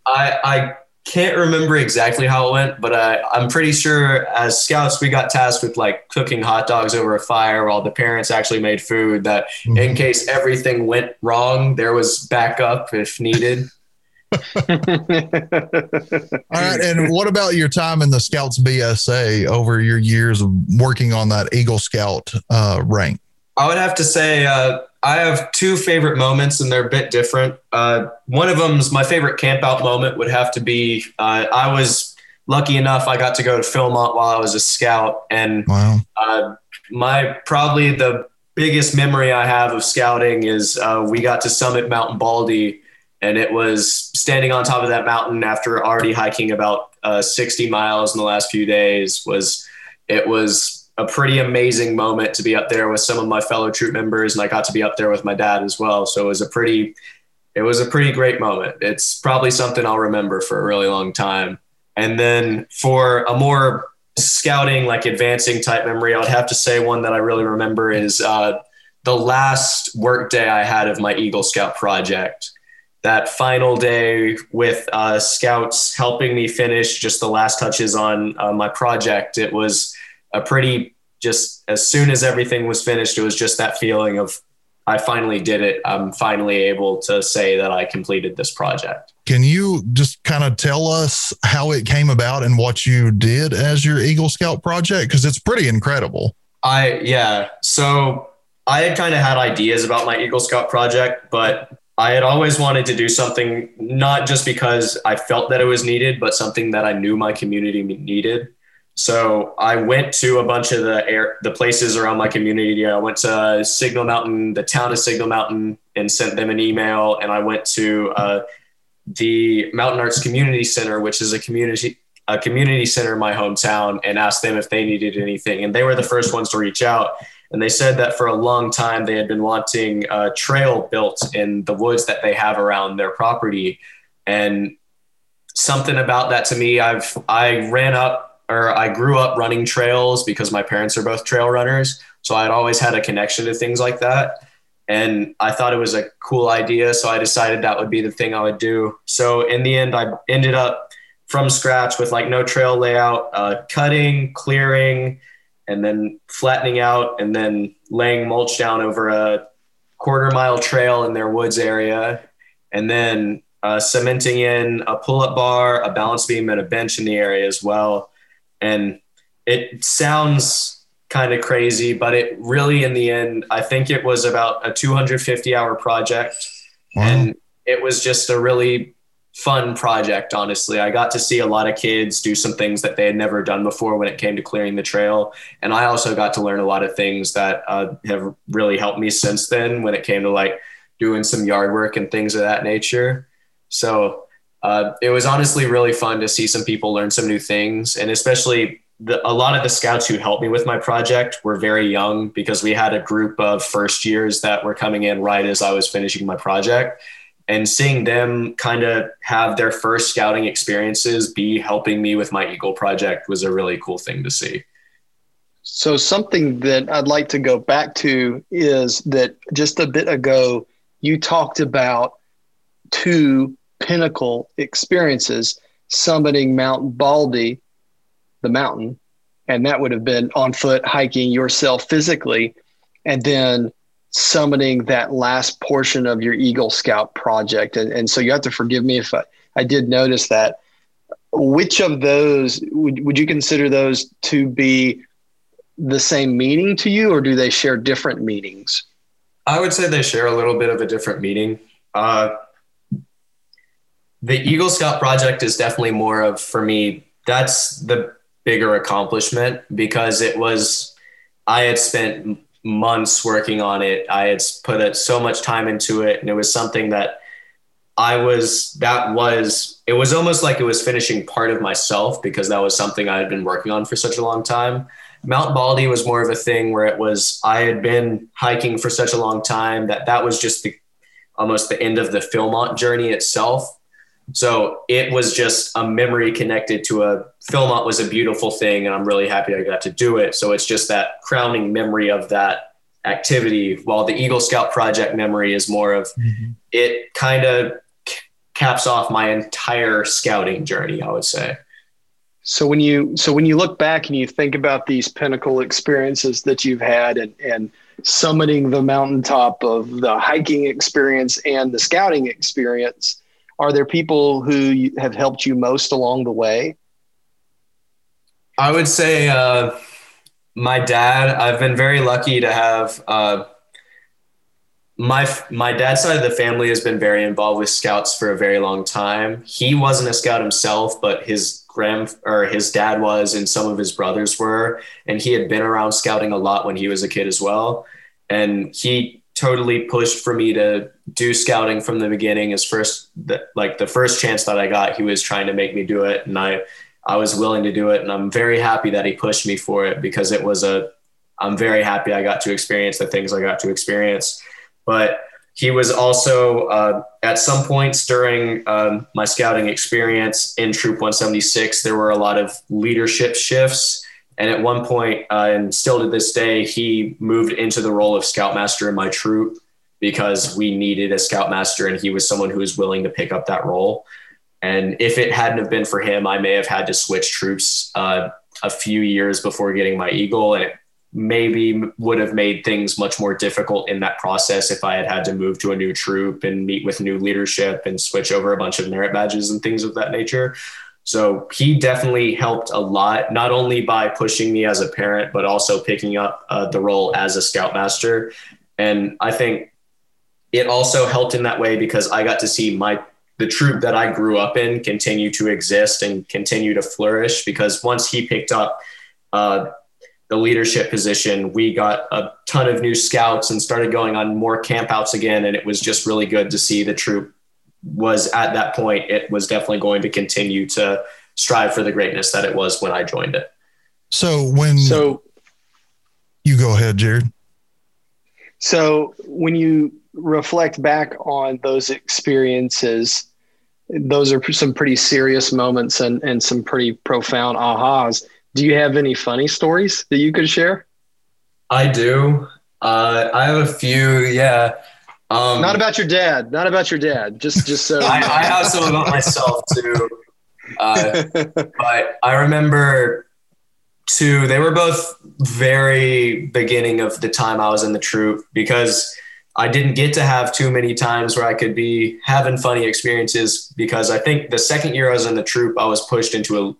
I can't remember exactly how it went, but I'm pretty sure as scouts, we got tasked with cooking hot dogs over a fire while the parents actually made food that in case everything went wrong, there was backup if needed. All right. And what about your time in the Scouts BSA over your years of working on that Eagle Scout rank? I would have to say I have two favorite moments, and they're a bit different. One of them's my favorite campout moment would have to be I was lucky enough I got to go to Philmont while I was a scout, and wow. Probably the biggest memory I have of scouting is we got to summit Mountain Baldy, and it was standing on top of that mountain after already hiking about 60 miles in the last few days. It was a pretty amazing moment to be up there with some of my fellow troop members. And I got to be up there with my dad as well. So it was a pretty great moment. It's probably something I'll remember for a really long time. And then for a more scouting, advancing type memory, I would have to say one that I really remember is the last work day I had of my Eagle Scout project, that final day with scouts helping me finish just the last touches on my project. It was a pretty, just as soon as everything was finished, it was just that feeling of, I finally did it. I'm finally able to say that I completed this project. Can you just kind of tell us how it came about and what you did as your Eagle Scout project? Because it's pretty incredible. So I had kind of had ideas about my Eagle Scout project, but I had always wanted to do something, not just because I felt that it was needed, but something that I knew my community needed. So I went to a bunch of the places around my community. I went to Signal Mountain, the town of Signal Mountain, and sent them an email. And I went to the Mountain Arts Community Center, which is a community center in my hometown, and asked them if they needed anything. And they were the first ones to reach out. And they said that for a long time, they had been wanting a trail built in the woods that they have around their property. And something about that to me, I grew up running trails because my parents are both trail runners. So I'd always had a connection to things like that. And I thought it was a cool idea. So I decided that would be the thing I would do. So in the end, I ended up from scratch with like no trail layout, cutting, clearing, and then flattening out, and then laying mulch down over a 1/4 mile trail in their woods area. And then cementing in a pull-up bar, a balance beam, and a bench in the area as well. And it sounds kind of crazy, but it really, in the end, I think it was about a 250-hour project. Wow. And it was just a really fun project, honestly. I got to see a lot of kids do some things that they had never done before when it came to clearing the trail. And I also got to learn a lot of things that have really helped me since then when it came to like doing some yard work and things of that nature. So it was honestly really fun to see some people learn some new things. And especially a lot of the scouts who helped me with my project were very young, because we had a group of first years that were coming in right as I was finishing my project. And seeing them kind of have their first scouting experiences be helping me with my Eagle project was a really cool thing to see. So something that I'd like to go back to is that just a bit ago, you talked about 2 pinnacle experiences, summiting Mount Baldy, the mountain, and that would have been on foot, hiking yourself physically, and then summiting that last portion of your Eagle Scout project. And so you have to forgive me if I did notice that. Which of those, would you consider those to be the same meaning to you, or do they share different meanings? I would say they share a little bit of a different meaning. The Eagle Scout project is definitely more of, for me, that's the bigger accomplishment, because it was, I had spent months working on it. I had put so much time into it, and it was something that it was almost like it was finishing part of myself, because that was something I had been working on for such a long time. Mount Baldy was more of a thing where it was, I had been hiking for such a long time that was just almost the end of the Philmont journey itself. So it was just a memory connected to Philmont was a beautiful thing, and I'm really happy I got to do it. So it's just that crowning memory of that activity, while the Eagle Scout project memory is more of, it kind of caps off my entire scouting journey, I would say. So when you look back and you think about these pinnacle experiences that you've had, and summiting the mountaintop of the hiking experience and the scouting experience, are there people who have helped you most along the way? I would say my dad. I've been very lucky to have my dad's side of the family has been very involved with scouts for a very long time. He wasn't a scout himself, but his dad was, and some of his brothers were, and he had been around scouting a lot when he was a kid as well. And he totally pushed for me to do scouting from the beginning. The first chance that I got, he was trying to make me do it, and I was willing to do it. And I'm very happy that he pushed me for it, because I'm very happy I got to experience the things I got to experience. But he was also at some points during my scouting experience in Troop 176, there were a lot of leadership shifts. And at one point, and still to this day, he moved into the role of scoutmaster in my troop, because we needed a scoutmaster, and he was someone who was willing to pick up that role. And if it hadn't have been for him, I may have had to switch troops a few years before getting my Eagle, and it maybe would have made things much more difficult in that process if I had had to move to a new troop and meet with new leadership and switch over a bunch of merit badges and things of that nature. So he definitely helped a lot, not only by pushing me as a parent, but also picking up the role as a scoutmaster. And I think it also helped in that way because I got to see the troop that I grew up in continue to exist and continue to flourish, because once he picked up the leadership position, we got a ton of new scouts and started going on more campouts again. And it was just really good to see the troop was at that point. It was definitely going to continue to strive for the greatness that it was when I joined it. So you go ahead, Jared. So when you reflect back on those experiences, those are some pretty serious moments and some pretty profound ahas. Do you have any funny stories that you could share? I do. I have a few. Yeah. Not about your dad. Not about your dad. Just so I have some about myself too. But I remember too, they were both very beginning of the time I was in the troop, because I didn't get to have too many times where I could be having funny experiences, because I think the second year I was in the troop, I was pushed into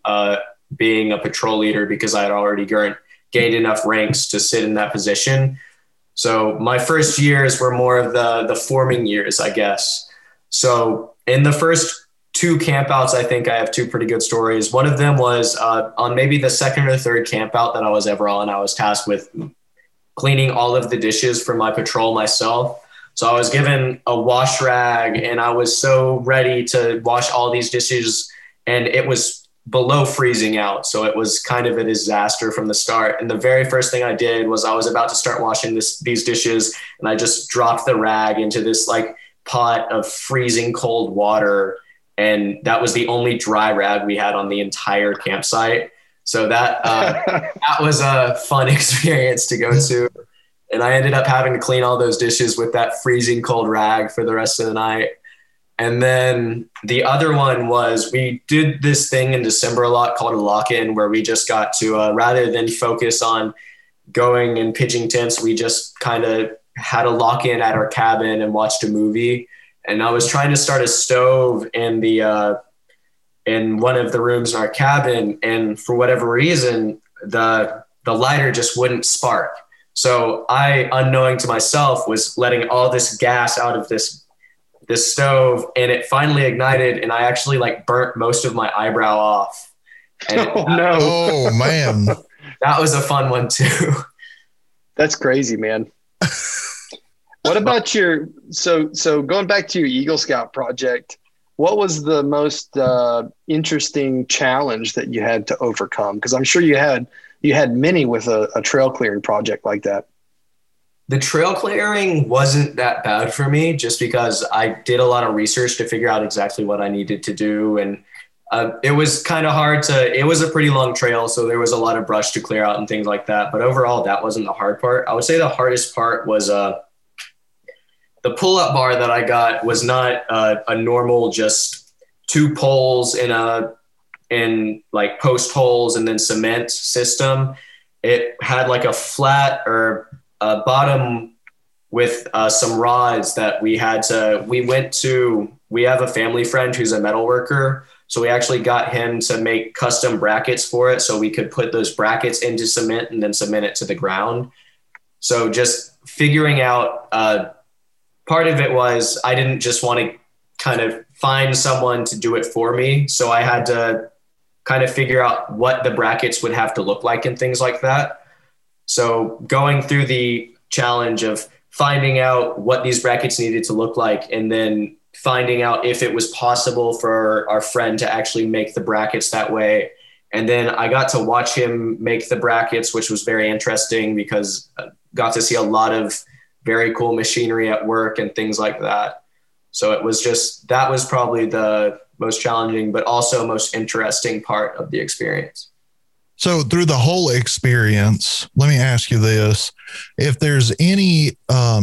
being a patrol leader because I had already gained enough ranks to sit in that position. So my first years were more of the forming years, I guess. So in the first two campouts, I think I have two pretty good stories. One of them was on maybe the second or third campout that I was ever on, I was tasked with cleaning all of the dishes for my patrol myself. So I was given a wash rag and I was so ready to wash all these dishes, and it was below freezing out. So it was kind of a disaster from the start. And the very first thing I did was I was about to start washing these dishes, and I just dropped the rag into this like pot of freezing cold water. And that was the only dry rag we had on the entire campsite. So that was a fun experience to go to. And I ended up having to clean all those dishes with that freezing cold rag for the rest of the night. And then the other one was, we did this thing in December a lot called a lock-in, where we just got to, rather than focus on going and pitching tents, we just kind of had a lock-in at our cabin and watched a movie. And I was trying to start a stove in the, in one of the rooms in our cabin. And for whatever reason, the lighter just wouldn't spark. So I, unknowing to myself, was letting all this gas out of this stove, and it finally ignited, and I actually like burnt most of my eyebrow off. And oh man. That was a fun one too. That's crazy, man. What about your, so going back to your Eagle Scout project, what was the most interesting challenge that you had to overcome? Because I'm sure you had many with a trail clearing project like that. The trail clearing wasn't that bad for me, just because I did a lot of research to figure out exactly what I needed to do. And it was kind of hard it was a pretty long trail, so there was a lot of brush to clear out and things like that. But overall, that wasn't the hard part. I would say the hardest part was the pull-up bar that I got was not a normal, just two poles in like post holes and then cement system. It had like a flat or a bottom with some rods that we have a family friend who's a metal worker. So we actually got him to make custom brackets for it, so we could put those brackets into cement and then cement it to the ground. So just figuring out, part of it was I didn't just want to kind of find someone to do it for me. So I had to kind of figure out what the brackets would have to look like and things like that. So going through the challenge of finding out what these brackets needed to look like, and then finding out if it was possible for our friend to actually make the brackets that way. And then I got to watch him make the brackets, which was very interesting because I got to see a lot of very cool machinery at work and things like that. So it was that was probably the most challenging, but also most interesting part of the experience. So through the whole experience, let me ask you this. If there's any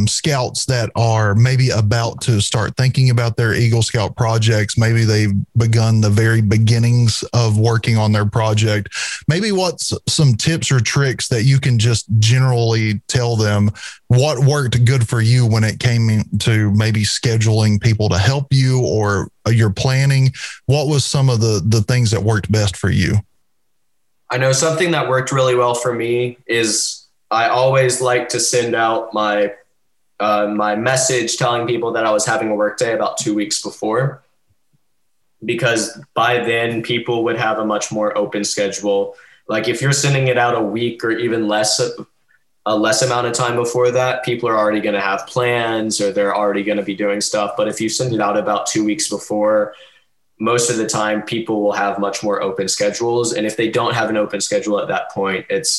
scouts that are maybe about to start thinking about their Eagle Scout projects, maybe they've begun the very beginnings of working on their project, maybe what's some tips or tricks that you can just generally tell them what worked good for you when it came to maybe scheduling people to help you or your planning? What was some of the things that worked best for you? I know something that worked really well for me is I always like to send out my my message telling people that I was having a work day about 2 weeks before, because by then people would have a much more open schedule. Like if you're sending it out a week or even less, a less amount of time before that, people are already going to have plans or they're already going to be doing stuff. But if you send it out about 2 weeks before, most of the time people will have much more open schedules. And if they don't have an open schedule at that point, it's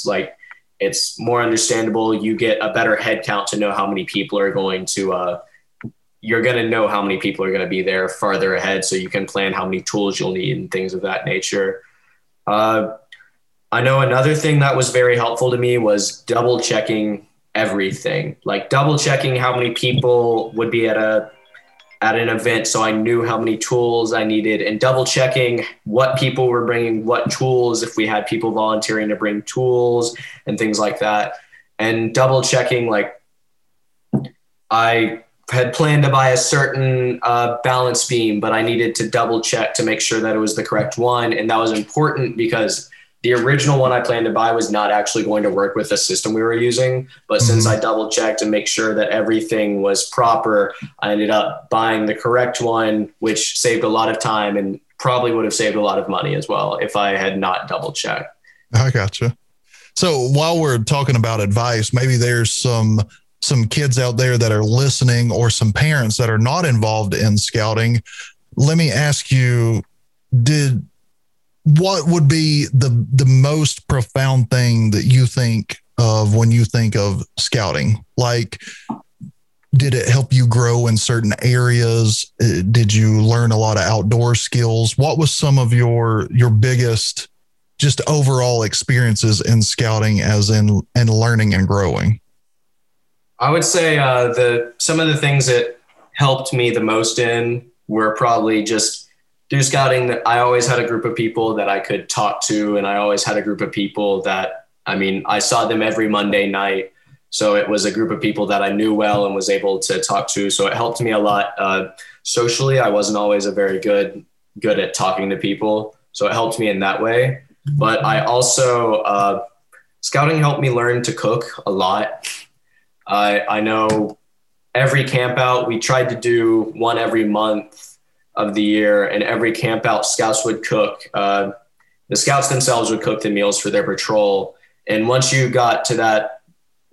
more understandable. You get a better head count to know how many people are going to, you're going to know how many people are going to be there farther ahead. So you can plan how many tools you'll need and things of that nature. I know another thing that was very helpful to me was double checking everything, like double checking how many people would be at an event. So I knew how many tools I needed and double checking what people were bringing, what tools, if we had people volunteering to bring tools and things like that. And double checking, like I had planned to buy a certain balance beam, but I needed to double check to make sure that it was the correct one. And that was important because the original one I planned to buy was not actually going to work with the system we were using. But since I double checked to make sure that everything was proper, I ended up buying the correct one, which saved a lot of time and probably would have saved a lot of money as well if I had not double checked. I gotcha. So while we're talking about advice, maybe there's some kids out there that are listening or some parents that are not involved in scouting. Let me ask you, what would be the most profound thing that you think of when you think of scouting? Like, did it help you grow in certain areas? Did you learn a lot of outdoor skills? What was some of your biggest just overall experiences in scouting as in and learning and growing? I would say some of the things that helped me the most in were probably just through scouting that I always had a group of people that I could talk to. And I always had a group of people that, I mean, I saw them every Monday night. So it was a group of people that I knew well and was able to talk to. So it helped me a lot socially. I wasn't always a very good at talking to people. So it helped me in that way. But I also, scouting helped me learn to cook a lot. I know every camp out, we tried to do one every month of the year, and every camp out scouts would cook. The scouts themselves would cook the meals for their patrol. And once you got to that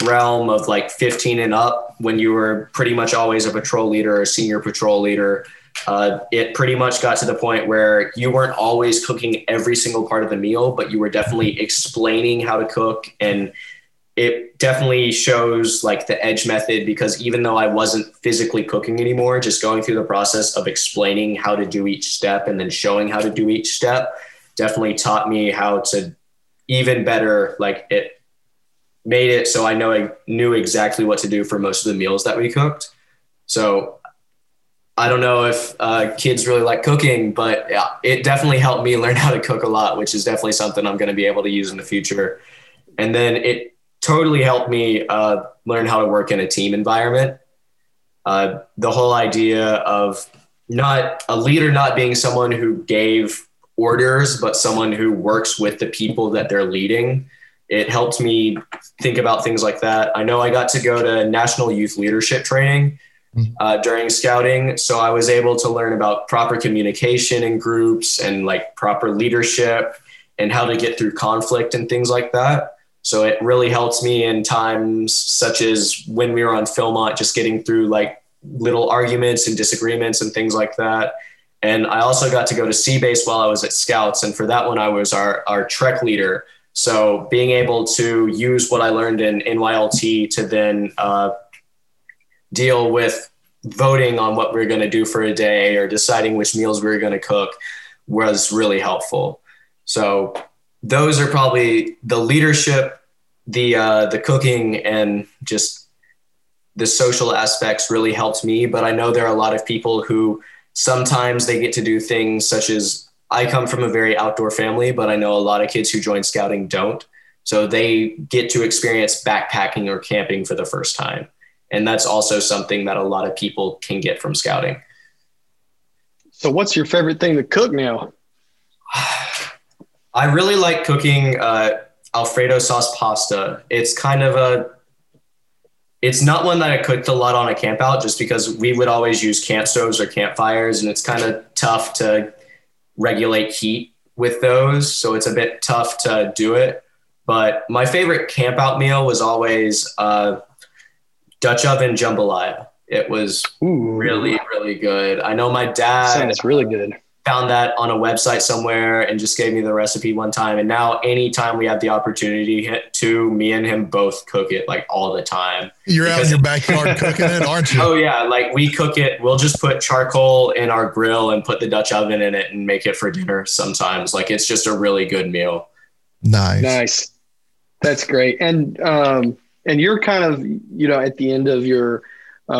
realm of like 15 and up, when you were pretty much always a patrol leader or senior patrol leader, it pretty much got to the point where you weren't always cooking every single part of the meal, but you were definitely explaining how to cook. And it definitely shows like the EDGE method, because even though I wasn't physically cooking anymore, just going through the process of explaining how to do each step and then showing how to do each step definitely taught me how to even better, like it made it so I knew exactly what to do for most of the meals that we cooked. So I don't know if kids really like cooking, but it definitely helped me learn how to cook a lot, which is definitely something I'm going to be able to use in the future. And then it totally helped me learn how to work in a team environment. The whole idea of not being someone who gave orders, but someone who works with the people that they're leading. It helped me think about things like that. I know I got to go to National Youth Leadership Training during scouting. So I was able to learn about proper communication in groups and like proper leadership and how to get through conflict and things like that. So it really helps me in times such as when we were on Philmont, just getting through like little arguments and disagreements and things like that. And I also got to go to sea base while I was at Scouts. And for that one, I was our trek leader. So being able to use what I learned in NYLT to then deal with voting on what we were going to do for a day or deciding which meals we were going to cook was really helpful. So those are probably the leadership, the cooking, and just the social aspects really helped me. But I know there are a lot of people who sometimes they get to do things such as, I come from a very outdoor family, but I know a lot of kids who join scouting don't. So they get to experience backpacking or camping for the first time. And that's also something that a lot of people can get from scouting. So what's your favorite thing to cook now? I really like cooking Alfredo sauce pasta. It's kind of it's not one that I cooked a lot on a camp out, just because we would always use camp stoves or campfires, and it's kind of tough to regulate heat with those. So it's a bit tough to do it. But my favorite camp out meal was always Dutch oven jambalaya. It was really, really good. I know my dad sounds really good. Found that on a website somewhere and just gave me the recipe one time. And now anytime we have the opportunity to, me and him both cook it like all the time. You're out in your backyard cooking it, aren't you? Oh yeah. Like we cook it. We'll just put charcoal in our grill and put the Dutch oven in it and make it for dinner sometimes. Like it's just a really good meal. Nice. Nice. That's great. And you're kind of, you know, at the end of your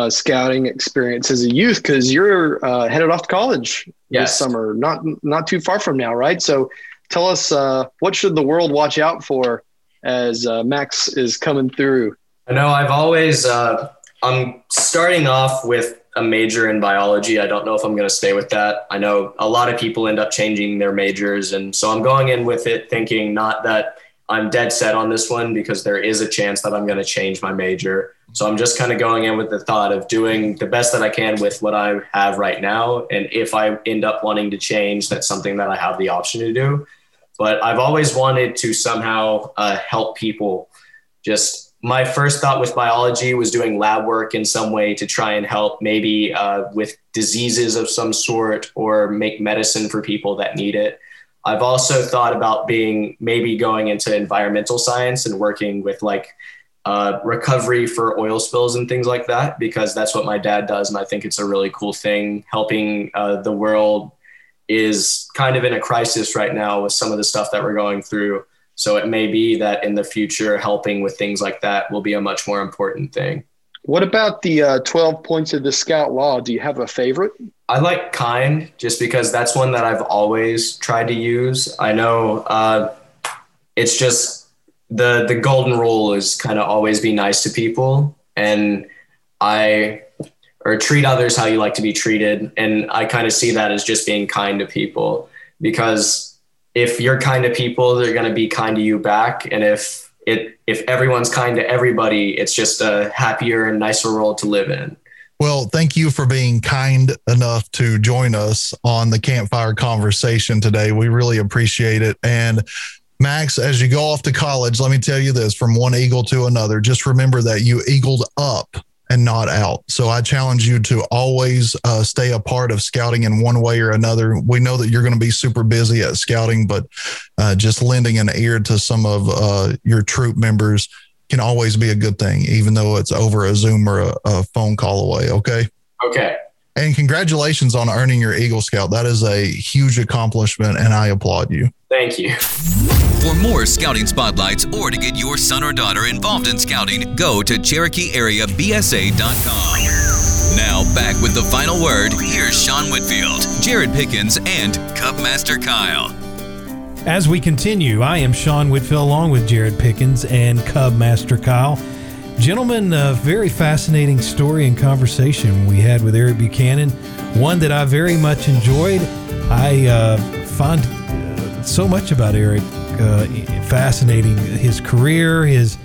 scouting experience as a youth, because you're headed off to college this summer, not too far from now, right? So tell us, what should the world watch out for as Max is coming through? I know I've always, I'm starting off with a major in biology. I don't know if I'm going to stay with that. I know a lot of people end up changing their majors. And so I'm going in with it thinking not that I'm dead set on this one, because there is a chance that I'm going to change my major. So I'm just kind of going in with the thought of doing the best that I can with what I have right now. And if I end up wanting to change, that's something that I have the option to do. But I've always wanted to somehow help people. Just my first thought with biology was doing lab work in some way to try and help maybe with diseases of some sort, or make medicine for people that need it. I've also thought about maybe going into environmental science and working with like recovery for oil spills and things like that, because that's what my dad does. And I think it's a really cool thing. Helping the world is kind of in a crisis right now with some of the stuff that we're going through. So it may be that in the future, helping with things like that will be a much more important thing. What about the 12 points of the Scout Law? Do you have a favorite? I like kind, just because that's one that I've always tried to use. I know it's just the golden rule is kind of always be nice to people, and treat others how you like to be treated. And I kind of see that as just being kind to people, because if you're kind to people, they're going to be kind to you back. And if everyone's kind to everybody, it's just a happier and nicer world to live in. Well, thank you for being kind enough to join us on the Campfire Conversation today. We really appreciate it. And Max, as you go off to college, let me tell you this, from one eagle to another, just remember that you eagled up and not out. So I challenge you to always stay a part of scouting in one way or another. We know that you're going to be super busy at scouting, but just lending an ear to some of your troop members can always be a good thing, even though it's over a Zoom or a phone call away. Okay. Okay. And congratulations on earning your Eagle Scout. That is a huge accomplishment, and I applaud you. Thank you. For more scouting spotlights or to get your son or daughter involved in scouting, go to CherokeeAreaBSA.com. Now back with the final word. Here's Sean Whitfield, Jared Pickens, and Cubmaster Kyle. As we continue, I am Sean Whitfield along with Jared Pickens and Cubmaster Kyle. Gentlemen, a very fascinating story and conversation we had with Eric Buchanan, one that I very much enjoyed. I find so much about Eric fascinating. His career, his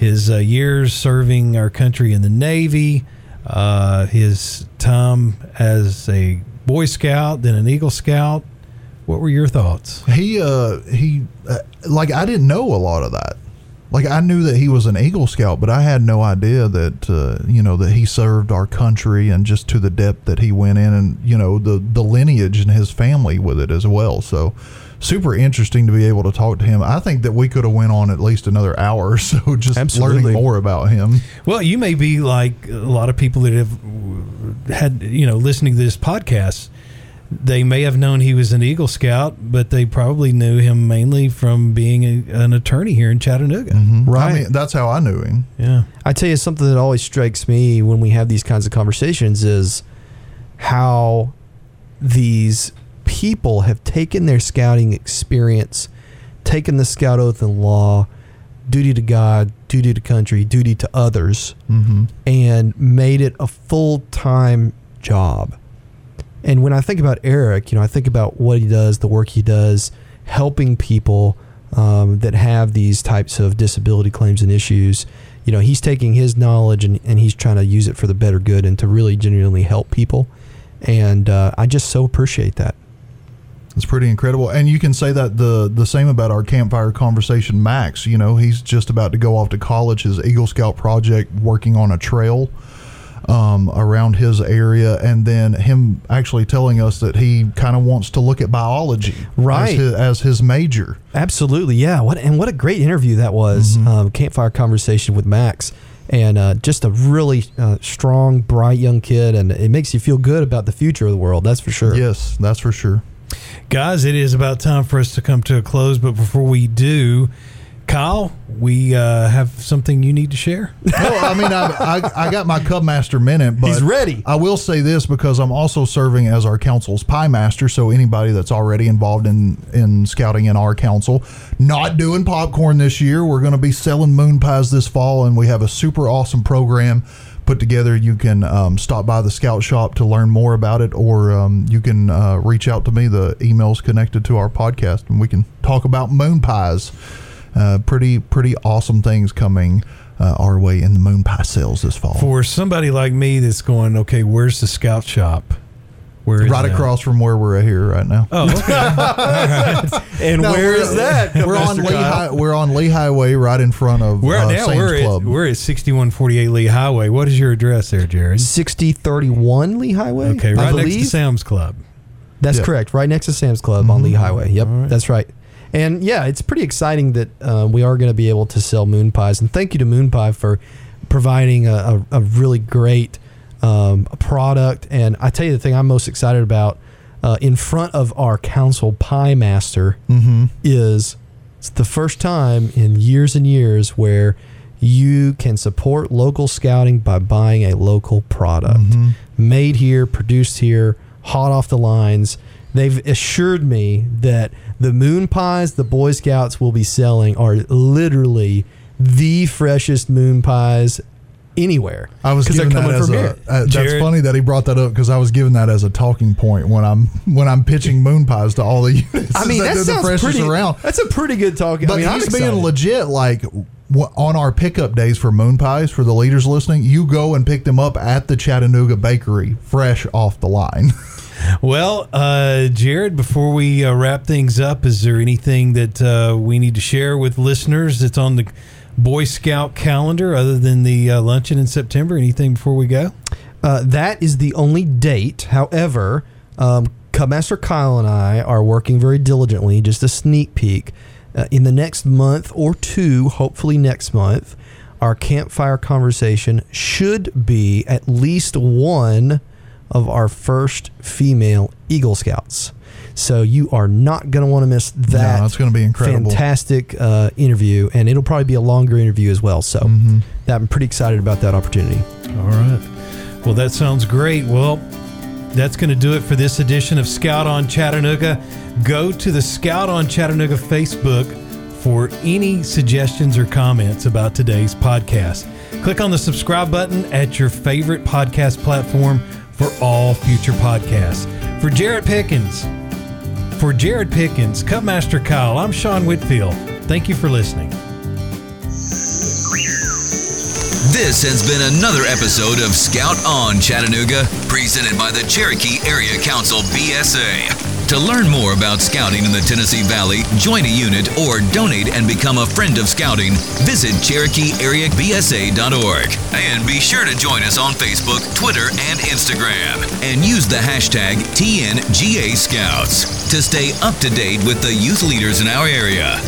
years serving our country in the Navy, his time as a Boy Scout, then an Eagle Scout. What were your thoughts? He like, I didn't know a lot of that. Like, I knew that he was an Eagle Scout, but I had no idea that, you know, that he served our country, and just to the depth that he went in, and, you know, the lineage and his family with it as well. So super interesting to be able to talk to him. I think that we could have went on at least another hour or so just learning more about him. Well, you may be like a lot of people that have had, you know, listening to this podcast. They may have known he was an Eagle Scout, but they probably knew him mainly from being an attorney here in Chattanooga. Mm-hmm. Right. I mean, that's how I knew him. Yeah. I tell you something that always strikes me when we have these kinds of conversations is how these people have taken their scouting experience, taken the scout oath and law, duty to God, duty to country, duty to others, mm-hmm. and made it a full-time job. And when I think about Eric, I think about what he does, the work he does, helping people that have these types of disability claims and issues. He's taking his knowledge and he's trying to use it for the better good and to really genuinely help people. And I just so appreciate that. It's pretty incredible. And you can say that the same about our campfire conversation, Max. He's just about to go off to college, his Eagle Scout project, working on a trail around his area, and then him actually telling us that he kind of wants to look at biology as his major. Absolutely, yeah. What a great interview that was, mm-hmm. Campfire Conversation with Max, and just a really strong, bright young kid, and it makes you feel good about the future of the world, that's for sure. Yes, that's for sure. Guys, it is about time for us to come to a close, but before we do, Kyle, we have something you need to share. Well, I got my Cubmaster minute, but he's ready. I will say this because I'm also serving as our council's pie master. So anybody that's already involved in scouting in our council, not doing popcorn this year. We're going to be selling moon pies this fall, and we have a super awesome program put together. You can stop by the Scout Shop to learn more about it, or you can reach out to me. The email's connected to our podcast, and we can talk about moon pies. Pretty awesome things coming our way in the moon pie sales this fall. For somebody like me that's going, okay, where's the Scout Shop? Right across from where we're at here right now. Oh, okay. All right. And no, where is that? We're on Lee Highway, right in front of Sam's Club. We're at 6148 Lee Highway. What is your address there, Jared? 6031 Lee Highway? Okay, right next to Sam's Club. That's correct. Right next to Sam's Club, mm-hmm. on Lee Highway. Yep, right. That's right. And yeah, it's pretty exciting that we are going to be able to sell moon pies. And thank you to Moon Pie for providing a really great product. And I tell you the thing I'm most excited about in front of our council pie master, mm-hmm. is it's the first time in years and years where you can support local scouting by buying a local product, mm-hmm. made here, produced here, hot off the lines. They've assured me that the moon pies the Boy Scouts will be selling are literally the freshest moon pies anywhere. I was given that as that's funny that he brought that up, because I was given that as a talking point when I'm pitching moon pies to all the units. I mean, that sounds pretty. Around. That's a pretty good talking. But he's being legit, like. On our pickup days for moon pies, for the leaders listening, you go and pick them up at the Chattanooga bakery, fresh off the line. Well, Jared, before we wrap things up, is there anything that we need to share with listeners that's on the Boy Scout calendar other than the luncheon in September? Anything before we go? That is the only date. However, Cubmaster Kyle and I are working very diligently, just a sneak peek. In the next month or two, hopefully next month, our campfire conversation should be at least one of our first female Eagle Scouts. So you are not going to want to miss that. No, that's going to be incredible. Fantastic interview, and it'll probably be a longer interview as well. So mm-hmm. I'm pretty excited about that opportunity. All right. Well, that sounds great. Well, that's going to do it for this edition of Scout on Chattanooga. Go to the Scout on Chattanooga Facebook for any suggestions or comments about today's podcast. Click on the subscribe button at your favorite podcast platform for all future podcasts. For Jared Pickens, Cubmaster Kyle, I'm Sean Whitfield. Thank you for listening. This has been another episode of Scout on Chattanooga, presented by the Cherokee Area Council BSA. To learn more about scouting in the Tennessee Valley, join a unit, or donate and become a friend of scouting, visit CherokeeAreaBSA.org. And be sure to join us on Facebook, Twitter, and Instagram, and use the hashtag TNGA Scouts to stay up to date with the youth leaders in our area.